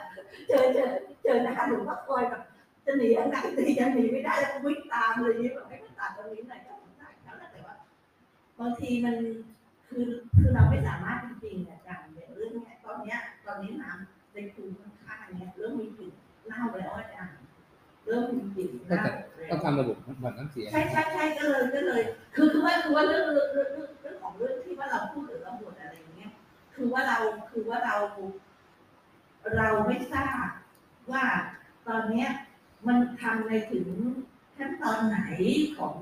เจอเจอเจอหน้าหนูก็คอยแบบจะหนียังไงตียังหนีไม่ได้แล้ววิ่งตามเลยนี่แบบให้มันตัดตรงนี้หน่อยก็สงสารเขาแต่ว่าบางทีมันคือคือเราไม่สามารถจริงๆเนี่ยการเรื่องเนี้ยตอนเนี้ยตอนนี้น้ำในคูข้างๆเนี้ยเริ่มมีกลิ่นเน่าแล้วอาจารย์เริ่มมีกลิ่นเน่าต้องทำระบบบันน้ำเสียใช่ใช่ใช่ก็เลยก็เลยคือคือว่าคือว่าเรื่องเรื่องเรื่องของเรื่องที่ว่าเราพูดหรือเราบ่นอะไรอย่างเงี้ยคือว่าเราคือว่าเราเราไม่ทราบว่าตอนเนี้ยมันทำในถึงขั้นตอนไหนของ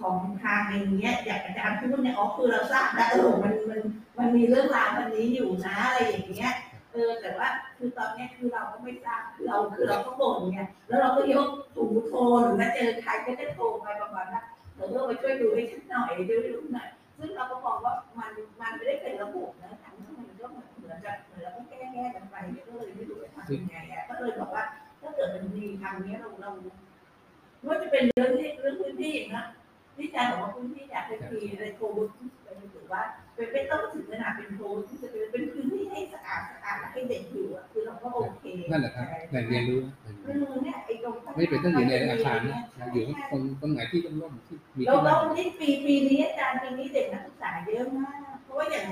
ของทางอย่างเงี้ยอยากอาจารย์พูดเนี่ยอ๋อคือเราทราบแล้วเออมันมันมันมีเรื่องราวแบบนี้อยู่นะอะไรอย่างเงี้ยเออแต่ว่าคือตอนนี้คือเราก็ไม่ทราบคือเราคือเราก็บ่นไงแล้วเราก็ยกถูโทรหรือว่าเจอใครก็ได้โทรไปประมาณว่าเออมาช่วยดูให้ฉันหน่อยดูให้รู้หน่อยซึ่งเราก็มองว่ามันมันไม่ได้เป็นระบบนะทางนั้นมันก็เหมือนเหมือนจะเหมือนเราต้องแก้แก้กันไปก็เลยไม่รู้จะทำยังไงอ่ะก็เลยบอกว่าถ้าเกิดมันมีทางนี้เราเราว่าจะเป็นเรื่องที่เรื่องพื้นที่นะที่อาจารย์บอกว่าพื้นที่อยากเป็นทีอะไรโควิดหรือว่าเป็นเป็นต้องถึงขนาดเป็นโพสที่จะเป็นเป็นพื้นที่ให้สะอาดสะอาดให้เด็กอยู่อ่ะคือเราก็โอเคนั่นแหละครับแต่เรียนรู้เนี่ยไอ้ตรงไม่เป็นต้องอยู่ในอาคารนะอยู่ตรงตรงไหนที่ร่มๆที่มีร่มๆนี่ปีปีนี้อาจารย์ปีนี้เด็กนักศึกษาเยอะมากเพราะว่าอย่าง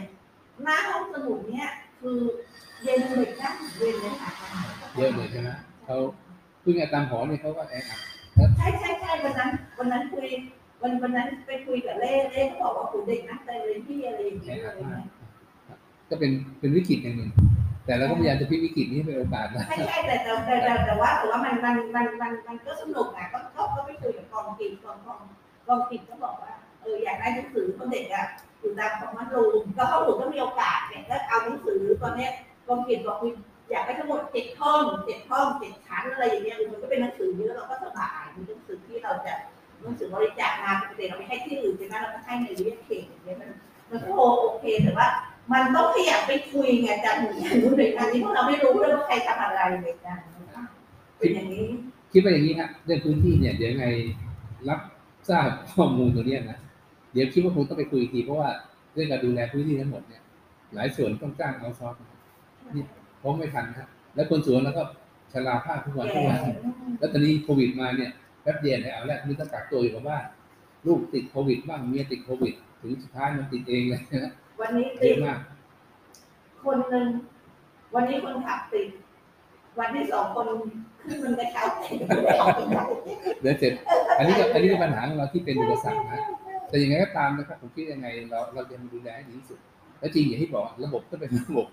หน้าห้องสมุดเนี่ยคือเย็นเลยนะเย็นเลยค่ะเยอะเลยใช่ไหมเขาเพิ่งอาจารย์หอเนี่ยเขาก็แออัดใช่ใช่ใช่วันนั้นวันนั้นคุยวันวันนั้นไปคุยกับเล่เล่เขาบอกว่าคุณเด็กนักแต่เรียนที่อะไรอย่างเงี้ยก็เป็นเป็นวิกฤตอย่างหนึ่งแต่เราก็พยายามจะพลิกวิกฤตนี้เป็นโอกาสนะใช่ใช่แต่แต่แต่แต่ว่าแต่ว่ามันมันมันมันมันก็สนุกนะก็ก็ก็ไปคุยกับกองกิจกองกองกองกิจก็บอกว่าเอออยากได้หนังสือคนเด็กอ่ะอยู่ตามของมันรูมก็เข้าหลุมก็มีโอกาสเนี่ยก็เอาหนังสือตอนนี้กองกิจบอกคุณอยากได้ทั้งหมดเจ็ดห้องเจ็ดห้องเจ็ดชั้นอะไรอย่างเงี้ยมันก็เป็นหนังสือเยอะเราก็สบายมีหนังสือที่เราจะมันถึงบริจาคมาปกติเราไม่ให้ที่อื่นใช่ไหมเราก็ให้ในวิทยาเขตอย่างเงี้ยมันมันก็โอเคแต่ว่ามันต้องขยับไปคุยไงจังหรืออย่างนู้นหรืออย่างนี้เพราะเราไม่รู้เลยว่าใครทำอะไรเลยนะเป็นอย่างนี้คิดว่าอย่างนี้ครับเรื่องพื้นที่เนี่ยเดี๋ยวไงรับทราบข้อมูลตัวเนี้ยนะเดี๋ยวคิดว่าคงต้องไปคุยอีกทีเพราะว่าเรื่องการดูแลพื้นที่ทั้งหมดเนี่ยหลายส่วนต้องจ้างเอาซอฟต์นี่เพราะไม่ทันครับแล้วคนสวนแล้วก็ชราภาพทุกวันทุกวันแล้วตอนนี้โควิดมาเนี่ยแป๊บเดียวเลยเอาแล้วมีต้องกักตัวอยู่กับบ้านลูกติดโควิดบ้างเมียติดโควิดถึงสุดท้ายมันติดเองเลยนะวันนี้ติดมากคนหนึ่งวันนี้คนขับติดวันที่สองคนขึ้นมันกระเช้าติดเดี๋ยวเสร็จอันนี้ก็อันนี้เป็นปัญหาของเราที่เป็นอุปสรรคนะแต่ยังไงก็ตามนะครับผมคิดยังไงเราเราจะดูแลให้ดีที่สุดแล้วจริงอย่างที่บอกระบบก็เป็นระบบ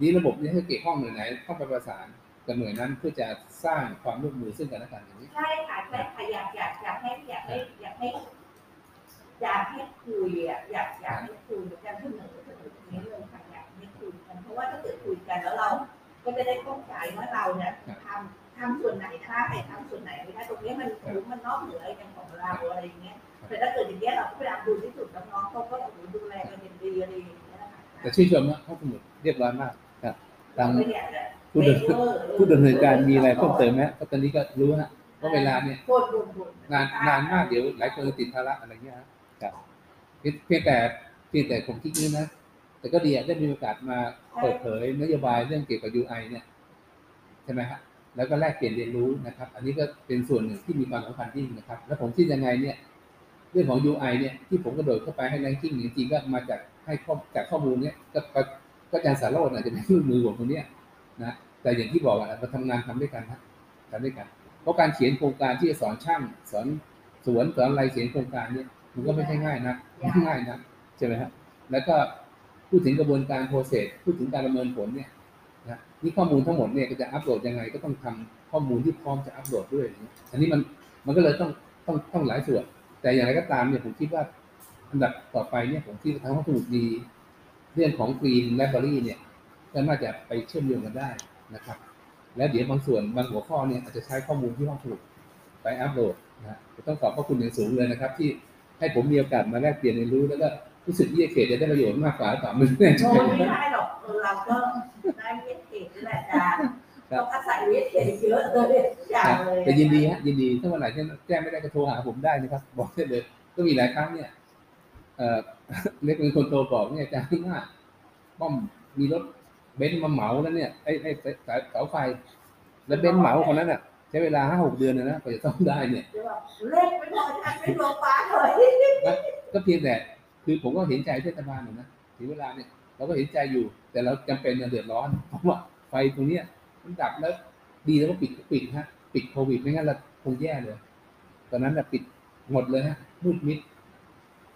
นี้ระบบนี้ถ้าเกี่ยวข้องหน่วยไหนเข้าไปประสานกันหน่วยนั้นเพื่อจะสร้างความร่วมมือซึ่งกันและกันอย่างนี้ใช่ค่ะใช่ค่ะอยากอยากอยากให้อยากให้อยากให้อยากให้คุยอ่ะอยากอยากให้คุยกันขึ้นหนึ่งขึ้นหนึ่งตรงนี้เลยค่ะอยากให้คุยกันเพราะว่าถ้าเกิดคุยกันแล้วเราก็จะได้เข้าใจว่าเราเนี่ยทำทำส่วนไหนได้ทำส่วนไหนไม่ได้ตรงนี้มันรู้มันนอกเหนืออะไรกันของเราอะไรอย่างเงี้ยแต่ถ้าเกิดอย่างเงี้ยเราก็พยายามดูที่สุดน้องๆเขาก็ดูแลกันเป็นดีอะไรอย่างเงี้ยนะคะแต่ชื่นชมนะเขาสมุดเรียบร้อยมากครับตามผู้ดำเนินการมีอะไรเพิ่มเติมไหมตอนนี้ก็รู้ฮะว่าเวลาเนี่ยนานนานมากเดี๋ยวหลายคนติดภาระอะไรเงี้ยครับเพียงแต่เพียงแต่ผมคิดนี้นะแต่ก็ดีได้มีโอกาสมาเปิดเผยนโยบายเรื่องเกี่ยวกับ ยู ไอ เนี่ยใช่ไหมฮะแล้วก็แลกเปลี่ยนเรียนรู้นะครับอันนี้ก็เป็นส่วนหนึ่งที่มีความสำคัญยิ่งนะครับแล้วผมคิดยังไงเนี่ยเรื่องของ ยู ไอ เนี่ยที่ผมกระโดดเข้าไปให้แรงกิ้งจริงๆก็มาจากให้ข้อจากข้อมูลเนี่ยก็ก็อาจารย์สารโรจน์อาจจะเป็นเครื่องมือของคนเนี้ยนะแต่อย่างที่บอกอะเราทำงานทำด้วยกันนะทำด้วยกันเพราะการเขียนโครงการที่จะสอนช่างสอน สวนสวนลายเขียนโครงการเนี่ยมันก็ไม่ใช่ง่ายนะไม่ง่ายนะใช่ไหมครับแล้วก็พูดถึงกระบวนการโปรเซสพูดถึงการประเมินผลเนี่ยนะนี่ข้อมูลทั้งหมดเนี่ยก็จะอัปโหลดยังไงก็ต้องทำข้อมูลที่พร้อมจะอัปโหลดด้วยอันนี้มันมันก็เลยต้องต้องต้องหลายส่วนแต่อย่างไรก็ตามเนี่ยผมคิดว่าอันดับต่อไปเนี่ยผมคิดว่าทางห้องสมุดดีเรื่องของกรีนไลบรารีเนี่ยก็น่าจะไปเชื่อมโยงกันได้นะครับแล้วเดี๋ยวบางส่วนบางหัวข้อเนี่ยอาจจะใช้ข้อมูลที่ห้องสมุดไปอัปโหลดนะต้องขอบพระคุณอย่างสูงเลยนะครับที่ให้ผมมีโอกาสมาแลกเปลี่ยนเรียนรู้แล้วก็รู้สึกเยี่ยเขตจะได้ประโยชน์มากกว่าต่อมือเนี่ยโอ้ไม่ได้หรอกเราก็ได้เยี่ยเขตนี่แหละจ้าเราอาศัยเยี่ยเขตเยอะเลยอย่างเลยแต่ยินดีฮะยินดีถ้าวันไหนที่แจ้งไม่ได้ก็โทรหาผมได้นะครับบอกได้เลยก็มีหลายครั้งเนี่ยเอ่อเล็กเป็นคนโตบอกเนี่ยจ้าว่าป้อมมีรถเบนซ์มาเหมาแล้วเนี่ยไอ้ไอ้เสาไฟแล้วเบนซ์เหมาคนนั้นอ่ะใช้เวลาห้าหกเดือนนะนะกว่าจะต้องได้เนี่ยเล่นไม่พอจะเป็นโลฟ้าเลยก็เพียงแต่คือผมก็เห็นใจเทศบาลหน่อยนะถึงเวลาเนี่ยเราก็เห็นใจอยู่แต่เราจำเป็นจะเดือดร้อนเพราะว่าไฟตรงเนี้ยมันดับแล้วดีแล้วก็ปิดปิดฮะปิดโควิดไม่งั้นเราคงแย่เลยตอนนั้นเราปิดหมดเลยฮะมืดมิด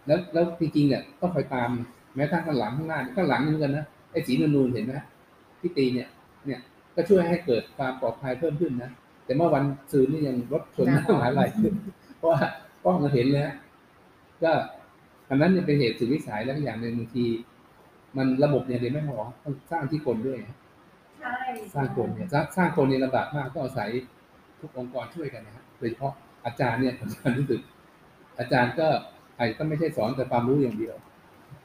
แล้วแล้วจริงๆเนี่ยต้องคอยตามแม้ทั้งข้างหลังข้างหน้าข้างหลังนี่เหมือนกันนะไอ้สีนูนๆเห็นไหมที่ตีเนี่ยเนี่ยก็ช่วยให้เกิดความปลอดภัยเพิ่มขึ้นนะแต่เมื่อวันซืนนี่ยังรถชนหน้ามหาลัยเพราะว่ากล้องเราเห็นเลยฮะก็อันนั้นเนี่ยเป็นเหตุสุดวิสัยแล้วอย่างหนึ่งบางทีมันระบบเนี่ยเดี๋ยวไม่พอต้องสร้างที่คนด้วยใช่สร้างคนเนี่ยสร้างคนเนี่ยลำบากมากก็อาศัยทุกองค์กรช่วยกันนะฮะโดยเฉพาะอาจารย์เนี่ยผมรู้สึกอาจารย์ก็อาจจะไม่ใช่สอนแต่ความรู้อย่างเดียว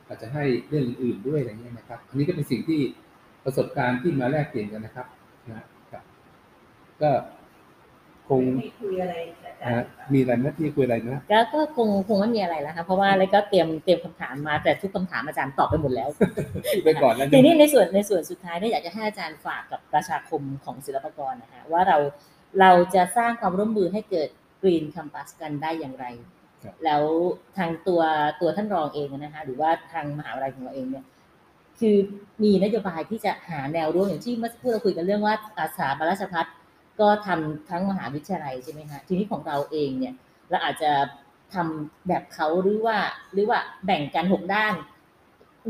อาจจะให้เรื่องอื่นๆด้วยอะไรเงี้ยนะครับอันนี้ก็เป็นสิ่งที่ประสบการณ์ที่มาแลกเปลี่ยนกันนะครับนะครับก็คงมีคุยอะไรมีอะไรนะที่คุยอะไรนะก็ก็คงคงไม่มีอะไรแล้วค่ะเพราะว่าเลยก็เตรียมเตรียมคำถามมาแต่ทุกคำถามอาจารย์ตอบไปหมดแล้วไปก่อนแล้วทีนี้ในส่วนในส่วนสุดท้ายเนี่ยอยากจะให้อาจารย์ฝากกับประชาคมของศิลปากรนะคะว่าเราเราจะสร้างความร่วมมือให้เกิดกรีนแคมปัสกันได้อย่างไรแล้วทางตัวตัวท่านรองเองนะคะหรือว่าทางมหาวิทยาลัยของเราเองเนี่ยคือมีนโยบายที่จะหาแนวร่วมอย่างที่เมื่อสักครู่เราคุยกันเรื่องว่าอาสาบรรณภัทรก็ทำทั้งมหาวิทยาลัยใช่ไหมคะทีนี้ของเราเองเนี่ยเราอาจจะทำแบบเขาหรือว่าหรือว่าแบ่งกันหกด้าน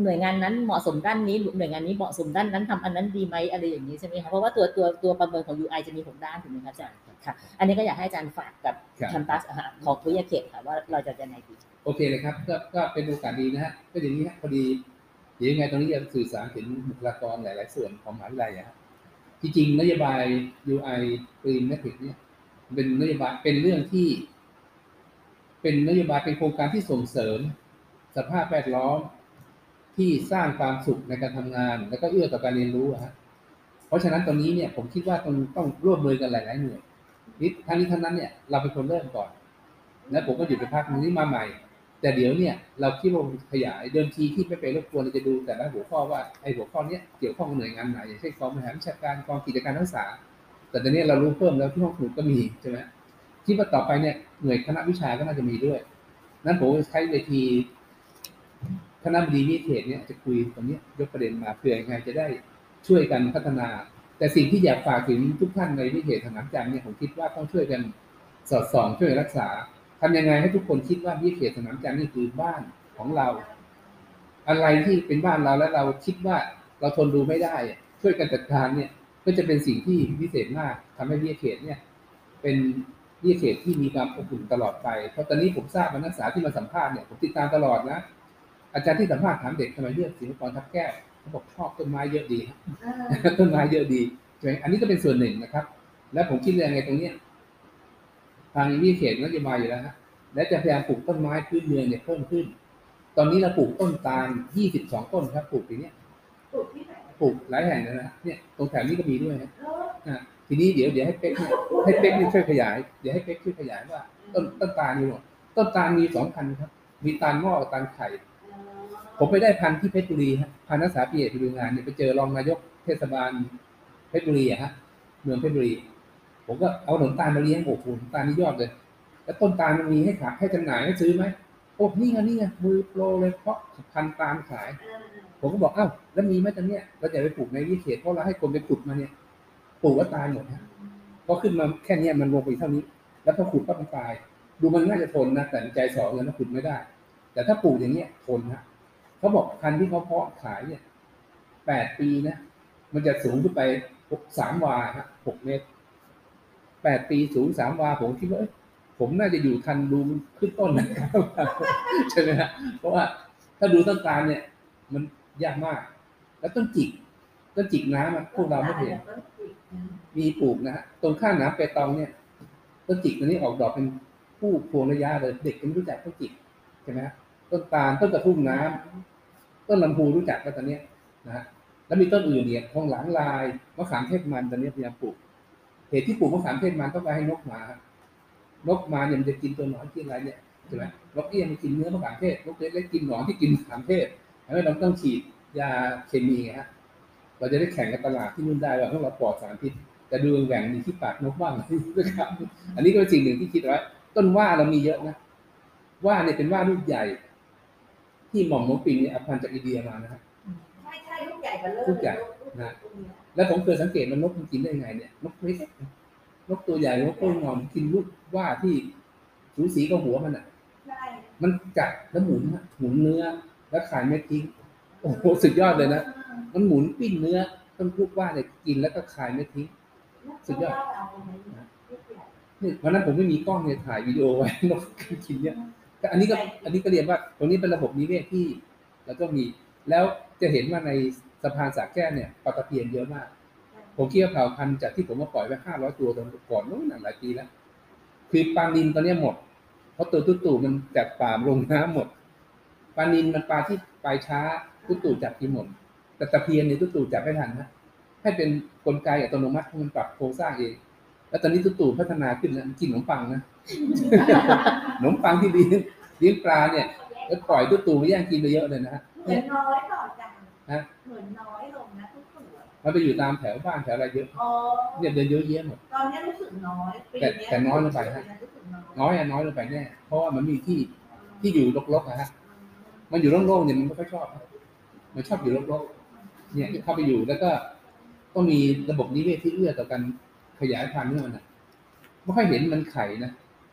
หน่วยงานนั้นเหมาะสมด้านนี้หน่วยงานนี้เหมาะสมด้านนั้นทำอันนั้นดีไหมอะไรอย่างนี้ใช่ไหมคะเพราะว่าตัวตัวตัวประเมินของ ยู ไอ จะมีหกด้านถูกไหมคะอาจารย์ค่ะอันนี้ก็อยากให้อาจารย์ฝากกับแคมปัสของทุกเขตค่ะว่าเราจะยังไงดีโอเคเลยครับก็ก็เป็นโอกาสดีนะฮะก็อย่างนี้ฮะพอดีเดี๋ยวยังไงตรงนี้จะสื่อสารถึงบุคลากรหลายๆส่วนของมหาวิทยาลัยอะจริงๆนโยบาย ยู ไอ Green Metrics เนี่ยเป็นนโยบายเป็นเรื่องที่เป็นนโยบายเป็นโครงการที่ส่งเสริมสภาพแวดล้อมที่สร้างความสุขในการทำงานแล้วก็เอื้อต่อการเรียนรู้ฮะเพราะฉะนั้นตรงนี้เนี่ยผมคิดว่าต้องต้องร่วมมือกันหลายๆหน่วยนิดทั้งนี้ทั้งนั้นเนี่ยเราเป็นคนเริ่มก่อนแล้วผมก็หยุดไปพักนึงนี้มาใหม่แต่เดี๋ยวเนี่ยเราคิดว่าขยายเดิมทีที่ไม่ไปรบกวนเราจะดูแต่ละหัวข้อว่าไอ้หัวข้อนี้เกี่ยวข้องกับหน่วยงานไหนอย่างเช่นกองบริหารวิชาการกองกิจการนักศึกษาแต่ตอนนี้เรารู้เพิ่มแล้วที่ห้องสมุดก็มีใช่ไหมคิดว่าต่อไปเนี่ยหน่วยคณะวิชาก็น่าจะมีด้วยนั้นผมใช้เวทีคณะบดีนิเทศเนี่ยจะคุยตรงนี้ยกประเด็นมาเพื่อยังไงจะได้ช่วยกันพัฒนาแต่สิ่งที่อยากฝากถึงทุกท่านในนิเทศทางน้ำใจเนี่ยผมคิดว่าต้องช่วยกันสอดส่องช่วยรักษาทำยังไงให้ทุกคนคิดว่าวิเขตสนามจันทร์นี่คือบ้านของเราอะไรที่เป็นบ้านเราแล้วเราคิดว่าเราทนดูไม่ได้ช่วยกันจัดการเนี่ยก็จะเป็นสิ่งที่พิเศษมากทำให้วิเขตเนี่ยเป็นวิเขตที่มีความอบอุ่นตลอดไปเพราะตอนนี้ผมทราบว่านักศึกษาที่มาสัมภาษณ์เนี่ยผมติดตามตลอดนะอาจารย์ที่สัมภาษณ์ถามเด็กทำไมเลือกศิลปากรทับแก้วเขาบอกชอบต้นไม้เยอะดีต้นไม้เยอะดีใช่ไหมอันนี้ก็เป็นส่วนหนึ่งนะครับและผมคิดยังไงตรงเนี้ยทางวิเขตนโยบายอยู่แล้วฮะและจะพยายามปลูกต้นไม้พื้นเมืองเนี่ยเพิ่มขึ้นตอนนี้เราปลูกต้นตาลยี่สิบสองต้นครับปลูกปีนี้ปลูกที่ไหนปลูกหลายแห่งแล้วนะเนี่ยตรงแถวนี้ก็มีด้วยนะทีนี้เดี๋ยวเดี๋ยวให้เป๊กเนี่ยให้เป๊กนี่ช่วยขยายเดี๋ยวให้เป๊กช่วยขยายว่าต้นต้นตาลมีหมดต้นตาลมีสองพันครับมีตาลงอกตาลไข่ผมไปได้พันที่เพชรบุรีฮะพันนักศึกษาปีเอกไปดูงานเนี่ยไปเจอรองนายกเทศบาลเพชรบุรีฮะเมืองเพชรบุรีผมก็เอาหนมตาลมาเลี้ยงโอ้โหหนมตาลนี่ยอดเลยแล้วต้นตาลมันมีให้ขายให้จำหน่ายให้ซื้อไหมโอ้นี่ไงนี่ไงมือโปรเลยเพราะพันตาลขายผมก็บอกเอ้าแล้วมีไหมตอนเนี้ยเราจะไปปลูกในวิเขตเพราะเราให้คนไปขุดมาเนี่ยปลูกก็ตายหมดฮะก็ขึ้นมาแค่เนี้ยมันลงไปเท่านี้แล้วพอขุดก็มันตาย ดูมันน่าจะทนนะแต่ใจสองเงินมันขุดไม่ได้แต่ถ้าปลูกอย่างเนี้ยทนนะเขาบอกพันธุ์ที่เขาเพาะขายเนี่ยแปดปีนะมันจะสูงขึ้นไปสามวาฮะหกเมตรแปดปีสูงสามวาผมคิดว่าผมน่าจะอยู่ทันดูขึ้นต้นนะครับใช่ไหมฮะเพราะว่าถ้าดูต้นตาลเนี่ยมันยากมากแล้วต้นจิกต้นจิกน้ำพวกเราไม่เห็นมีปลูกนะฮะตรงข้างน้ำเปตองเนี่ยต้นจิกตัวนี้ออกดอกเป็นผู้พวงระยะเลยเด็กก็ไม่รู้จักต้นจิกใช่ไหมฮะต้นตาลต้นกระทุ่มน้ำต้นลำพูรู้จักก็ตอนนี้นะฮะแล้วมีต้นอื่นเนี่ยทองหลังลายมะขามเทศมันตอนนี้พยายามปลูกเหตุที่ปลูกมะขามเทศมันต้องการให้นกมานกมาเนี่ยมันจะกินตัวหนอนกินอะไรเนี่ยใช่ไหมนกเอี้ยมันกินเนื้อมะขามเทศนกเล็กๆกินหนอนที่กินมะขามเทศทำให้เราต้องฉีดยาเคมีฮะเราจะได้แข่งกับตลาดที่นู่นได้ว่าพวกเราปลอดสารพิษแต่ดูแหว่งมีที่ปากนกว่างนะครับอันนี้ก็เป็นสิ่งหนึ่งที่คิดไว้ต้นว่าเรามีเยอะนะว่าเนี่ยเป็นว่าลูกใหญ่ที่หม่อมหลวงปิ่นเนี่ยเอาพันธุ์จากอินเดียมานะครับใช่ใช่ลูกใหญ่กันเลยลูกใหญ่นะแล้วผมเคยสังเกตว่านกมันกินได้ไงเนี่ยนกเล็กนกตัวใหญ่นกตัวงอมกินลูกว่าที่สูสีกับหัวมันอ่ะมันกัดแล้วหมุนหมุนเนื้อแล้วขายเม็ดทิ้งโอ้โหสุดยอดเลยนะมันหมุนปิ้นเนื้อต้นลูกว่าเนี่ยกินแล้วก็ขายเม็ดทิ้งสุดยอดนี่วันนั้นผมไม่มีกล้องเนี่ยถ่ายวิดีโอไว้นกกินเนี่ยอันนี้ก็อันนี้ก็เรียนว่าตรงนี้เป็นระบบนิเวศที่แล้วก็มีแล้วจะเห็นว่าในสะพานสระแก้วเนี่ยปลาตะเพียนเยอะมากผมเกี่ยวเผ่าพันธุ์จากที่ผมมาปล่อยไว้ห้าร้อยตัวตอนก่อนนู้นหลายปีแล้วคือปลานิลตอนนี้หมดเพราะตัวตุ๊ตู่มันจากป่าลงน้ำหมดปลานิลมันปลาที่ไปช้าตุ๊ตู่จับที่หมดแต่ตะเพียนเนี่ยตุ๊ตู่จับไม่ทันนะให้เป็นกลไกอัตโนมัติมันปรับโครงสร้างเองแล้วตอนนี้ตุ๊ตู่พัฒนาขึ้นแล้วกินขนมปังนะขนมปังที่เลี้ยงเลี้ยงปลาเนี่ยแล้วปล่อยตุ๊ตู่มาแย่งกินไปเยอะเลยนะฮะเหมือนน้อยต่อจังนะเหมือนน้อยลงนะตุ๊ตู่มันไปอยู่ตามแถวบ้านแถวอะไรเยอะเนี่ยเดินเยอะแยะหมดตอนนี้รู้สึกน้อยแต่แต่น้อยลงไปฮะน้อยอะน้อยลงไปแน่เพราะว่ามันมีที่ที่อยู่รกๆนะฮะมันอยู่โล่งๆเนี่ยมันไม่ค่อยชอบมันชอบอยู่รกๆเนี่ยเข้าไปอยู่แล้วก็ต้องมีระบบนิเวศที่เอื้อต่อการขยายพันธุ์เนื้อมันนะไม่ค่อยเห็นมันไข่นะ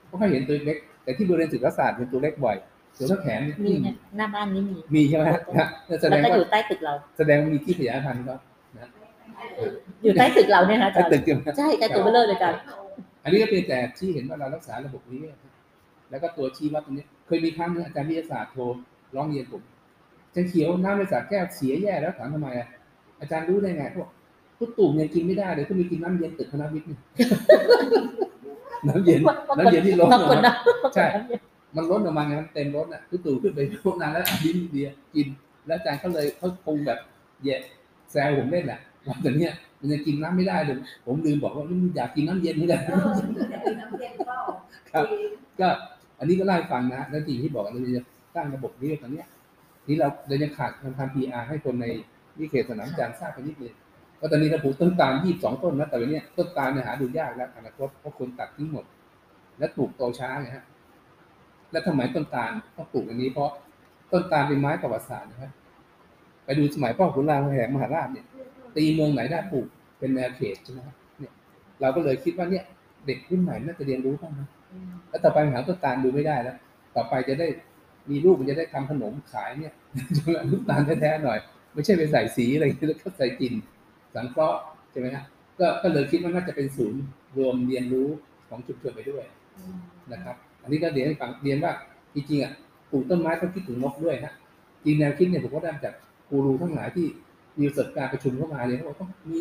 ไม่ค่อยเห็นตัวเล็กแต่ที่บริเวณศึกษาศาสตร์เป็นตัวเล็กบ่อยตัวแข็งมีหน้าบ้านนี้มีมีใช่ไหมนะแสดงว่าอยู่ใต้ตึกเราแสดงว่ามีที่ขยายพันธุ์ครับอยู่ใต้ตึกเราเนี่ยนะอาจารย์ใช่ใต้ตึกเบลอเลยอาจารย์อันนี้ก็เป็นแต่ที่เห็นว่าเรารักษาระบบนี้แล้วก็ตัวชี้วัดตรงนี้เคยมีครั้งนึงอาจารย์วิทยาศาสตร์โทรร้องเรียนผมอาจารย์เขียวน้ำในสระแก้วเสียแย่แล้วถามทำไมอาจารย์รู้ได้ไงพวกตุ๊ตู่ยังกินไม่ได้เลยก็มีกินน้ำเย็นตึกคณะวิทย์น้ำเย็นน้ำเย็นที่ล้นออกมาใช่มันล้นออกมาไงมันเต็มล้นอ่ะตุ๊ตู่ขึ้นไปพวกนั้นแล้วดิ้นเดียกินแล้วอาจารย์เขาเลยเขาคงแบบแย่แซวผมเล่นแหละว่าแต่เนี้ยมันจะกินน้ำไม่ได้เลยผมลืมบอกว่าอยากกินน้ำเย็นนี่แหละครับก็อันนี้ก็ไล่ฟังนะแล้วที่ที่บอกเราจะตั้งระบบนี้ตอนเนี้ยนี่เราเราจะขาดการทำพีอาร์ให้คนในนิเขตสนามจันทร์ทราบไปนิดนึงว่าตอนนี้เราปลูกต้นตาลยี่สิบสองต้นนะแต่วันนี้ต้นตาลเนี่ยหาดูยากแล้วอนาคตเพราะคนตัดทิ้งหมดและปลูกโตช้าไงฮะแล้วทำไมต้นตาลต้องปลูกอันนี้เพราะต้นตาลเป็นไม้ประวัติศาสตร์นะครับไปดูสมัยพ่อขุนรามแห่งมหาราชเนี่ยตีเมืองไหนได้ปลูกเป็นแนวเขตใช่ไหมครับเนี่ยเราก็เลยคิดว่าเนี่ยเด็กรุ่นใหม่น่าจะเรียนรู้บ้างนะแล้วต่อไปหาต้นตาลดูไม่ได้แล้วต่อไปจะได้มีลูกมันจะได้ทำขนมขายเนี่ยต้นตาลแท้ๆหน่อยไม่ใช่ไปใส่สีอะไรแล้วก็ใส่กลิ่นสังเคราะห์ใช่ไหมครับก็ก็เลยคิดว่าน่าจะเป็นศูนย์รวมเรียนรู้ของชุมชนไปด้วยนะครับอันนี้ก็เรียนให้ฟังเรียนว่าจริงๆอ่ะปลูกต้นไม้ต้องคิดถึงนกด้วยนะจริงแนวคิดเนี่ยผมก็ได้มาจากกูรูทั้งหลายที่มีประสบการณ์ประชุมเข้ามาเลยเขาบอกต้องมี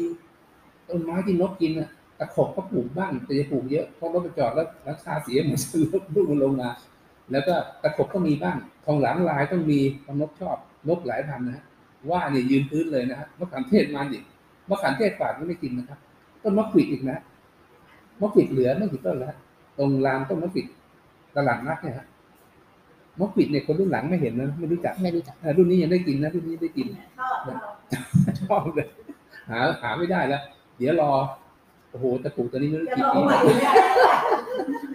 ต้นไม้ที่นกกินอ่ะตะขบก็ปลูกบ้างแต่จะปลูกเยอะเพราะรถไปจอดแล้วราคาเสียเหมือนลูกมันลงมาแล้วก็ตะขบก็มีบ้างทองหลังลายต้องมีเพราะนกชอบนกหลายพันนะฮะว่าเนี่ยยืนพื้นเลยนะฮะมะขามเทศมันดิมะขามเทศฝาดก็ไม่กินนะครับต้นมะขวิดอีกนะมะขวิดเหลือไม่กี่ต้นแล้วตรงลานต้นมะขวิดตลาดนัดเนี่ยฮะมะขวิดเนี่ยคนรุ่นหลังไม่เห็นนะไม่รู้จักไม่รู้จักรุ่นนี้ยังได้กินนะรุ่นนี้ได้กินชอบเลยหาหาไม่ได้แล้วเดี๋ยวรอโอ้โหแต่ปลูกตอนนี้ไม่รู้กี่ปี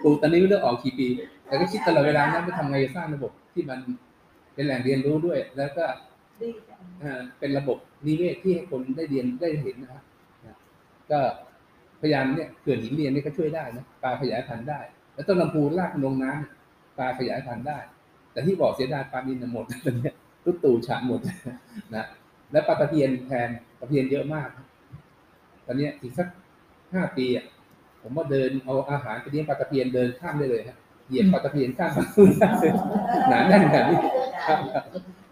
ปลูกตอนนี้ไม่รู้ออกกี่ปีแต่ก็คิดตลอดเวลานะว่าทำไงจะสร้างระบบที่มันเป็นแหล่งเรียนรู้ด้วยแล้วก็เป็นระบบนิเวศที่ให้คนได้เรียนได้เห็นนะครับก็พยายามเนี่ยเขื่อนหินเรียนนี่ก็ช่วยได้นะปลาขยายพันธุ์ได้ แล้วต้นลำพูลากลงน้ำปลาขยายพันธุ์ได้แต่ที่บอกเสียดายปลานิลหมดตอนนี้ตุ๊กตู่ฉาบหมดนะและปลาตะเพียนแทนตะเพียนเยอะมากตอนนี้อีกสักห้าปีอ่ะผมว่าเดินเอาอาหารไปเลี้ยงปลาตะเพียนเดินข้ามได้เลยฮะเหยียบปลาตะเพียนข้ามหนาแน่นแบบนี้ค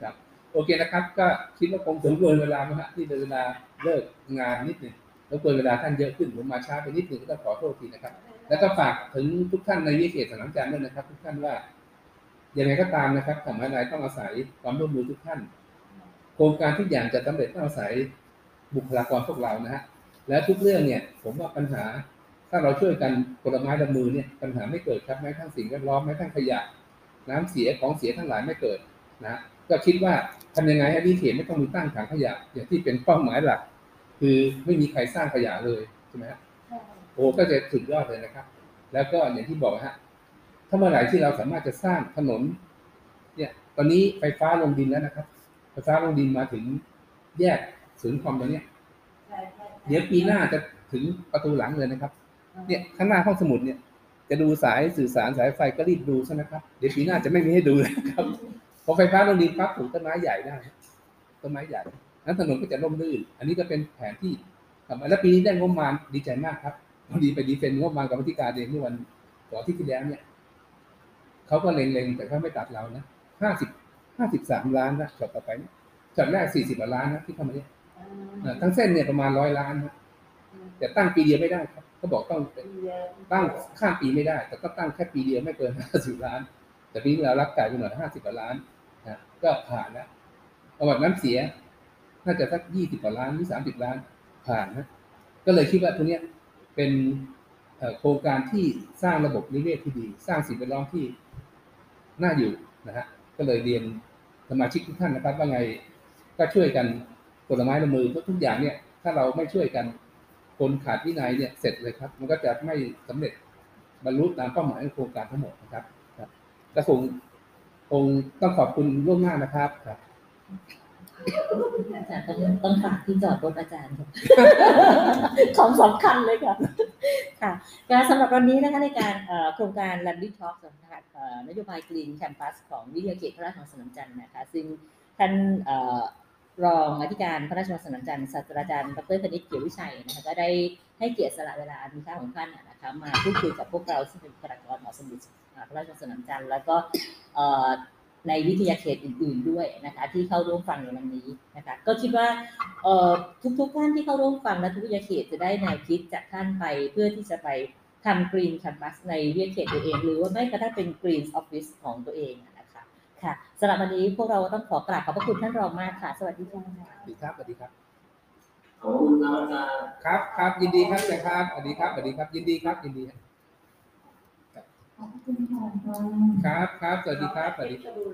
รับโอเคนะครับก็คิดว่าคงถึงเวลานะฮะที่เวลาเลิกงานนิดนึงแล้วเกินเวลาท่านเยอะขึ้นผมมาช้าไปนิดนึงก็ต้องขอโทษทีนะครับแล้วก็ฝากถึงทุกท่านในวิเขตสนามจันทร์ด้วยนะครับทุกท่านว่าอย่างไรก็ตามนะครับทำอะไรต้องอาศัยความร่วมมือทุกท่านโครงการทุกอย่างจะสำเร็จต้องอาศัยบุคลากรพวกเรานะฮะและทุกเรื่องเนี่ยผมว่าปัญหาถ้าเราช่วยกันกฎหมายดำมือเนี่ยปัญหาไม่เกิดครับแม้ทั้งสิ่งแวดล้อมแม้ทั้งขยะน้ำเสียของเสียทั้งหลายไม่เกิดนะก็คิดว่าทำยังไงให้วิเขตไม่ต้องมีตั้งถังขยะอย่างที่เป็นเป้าหมายหลักคือไม่มีใครสร้างขยะเลยใช่ไหมฮะโอ้ก็จะสุดยอดเลยนะครับแล้วก็อย่างที่บอกฮะถ้าเมื่อไหร่ที่เราสามารถจะสร้างถนนเนี่ยตอนนี้ไฟฟ้าลงดินแล้วนะครับไฟฟ้าลงดินมาถึงแยกศูนย์คอมตอนนี้เดี๋ยวปีหน้าจะถึงประตูหลังเลยนะครับเนี่ยข้างหน้าห้องสมุดเนี่ยจะดูสายสื่อสารสายไฟก็รีบดูซะนะครับเดี๋ยวปีหน้าจะไม่มีให้ดูนะครับพอไฟฟ้าลงดินปั๊บปลูกต้นไม้ใหญ่ได้ต้นไม้ใหญ่นั้นถนนก็จะร่มรื่นอันนี้ก็เป็นแผนที่แล้วปีนี้ได้งบประมาณดีใจมากครับพอดีไปดีเฟนงบประมาณกับพิธีการเองเมื่อวันก่อนที่ที่แล้วเนี่ยเขาก็เล็งๆแต่เขาไม่ตัดเรานะห้าสิบห้าสิบสามล้านนะช็อตต่อไปเนี่ยช็อตแรกสี่สิบล้านนะที่เข้ามาเนี่ยทั้งเส้นเนี่ยประมาณร้อยล้านนะแต่ตั้งปีเดียวไม่ได้ครับเขาบอกต้องตั้งข้ามปีไม่ได้แต่ก็ตั้งแค่ปีเดียวไม่เกินห้าสิบล้านแต่ปีนี้เรารับจ่ายไปหน่อยห้าสิบล้านนะก็ผ่านนะประวัติน้ำเสียน่าจะสักยี่สิบกว่าล้านหรือสามสิบล้านผ่านนะก็เลยคิดว่าตรงนี้เป็นโครงการที่สร้างระบบนิเวศที่ดีสร้างสิ่งแวดล้อมที่น่าอยู่นะฮะก็เลยเรียนสมาชิกทุกท่านนะครับว่าไงก็ช่วยกันกฎหมายละมือทุกทุกอย่างเนี่ยถ้าเราไม่ช่วยกันคนขาดวินัยเนี่ยเสร็จเลยครับมันก็จะไม่สำเร็จบรรลุตามเป้าหมายของโครงการทั้งหมดนะครับกระทรวงคงต้องขอบคุณล่วงหน้านะครับครับอาจารย์ต้องฝากที่จอดรถอาจารย์ของสำคัญเลยค่ะค่ะการสำหรับวันนี้นะคะในการโครงการ Lundy Talk นะคะนโยบาย Green Campus ของวิทยาเขตพระราชวังสนามจันทร์นะคะซึ่งท่านรองอธิการพระราชวังสนามจันทร์ศาสตราจารย์ดรคณิตเกียรติวิชัยนะคะก็ได้ให้เกียรติสละเวลาอันมีค่าของท่านนะคะมาพูดคุยกับพวกเราซึ่งเป็นบุคลากรหมอสมเด็จพระราชวังสนามจันทร์แล้วก็ในวิทยาเขตอื่นๆด้วยนะคะที่เข้าร่วมฟังในวันนี้นะคะก็คิดว่าทุกๆท่านที่เข้าร่วมฟังและทุกวิทยาเขตจะได้แนวคิดจากท่านไปเพื่อที่จะไปทำ Green Campus ในวิทยาเขตตัวเองหรือว่าไม่ก็ได้เป็น Green Office ของตัวเองนะคะค่ะสำหรับวันนี้พวกเราต้องขอกราบขอบพระคุณท่านรองมากค่ะสวัสดีค่ะสวัสดีครับสวัสดีครับขอบคุณครับอาจารย์ครับครับยินดีครับนะครับสวัสดีครับสวัสดีครับยินดีครับยินดีครับครับครับสวัสดีครับสวัสดี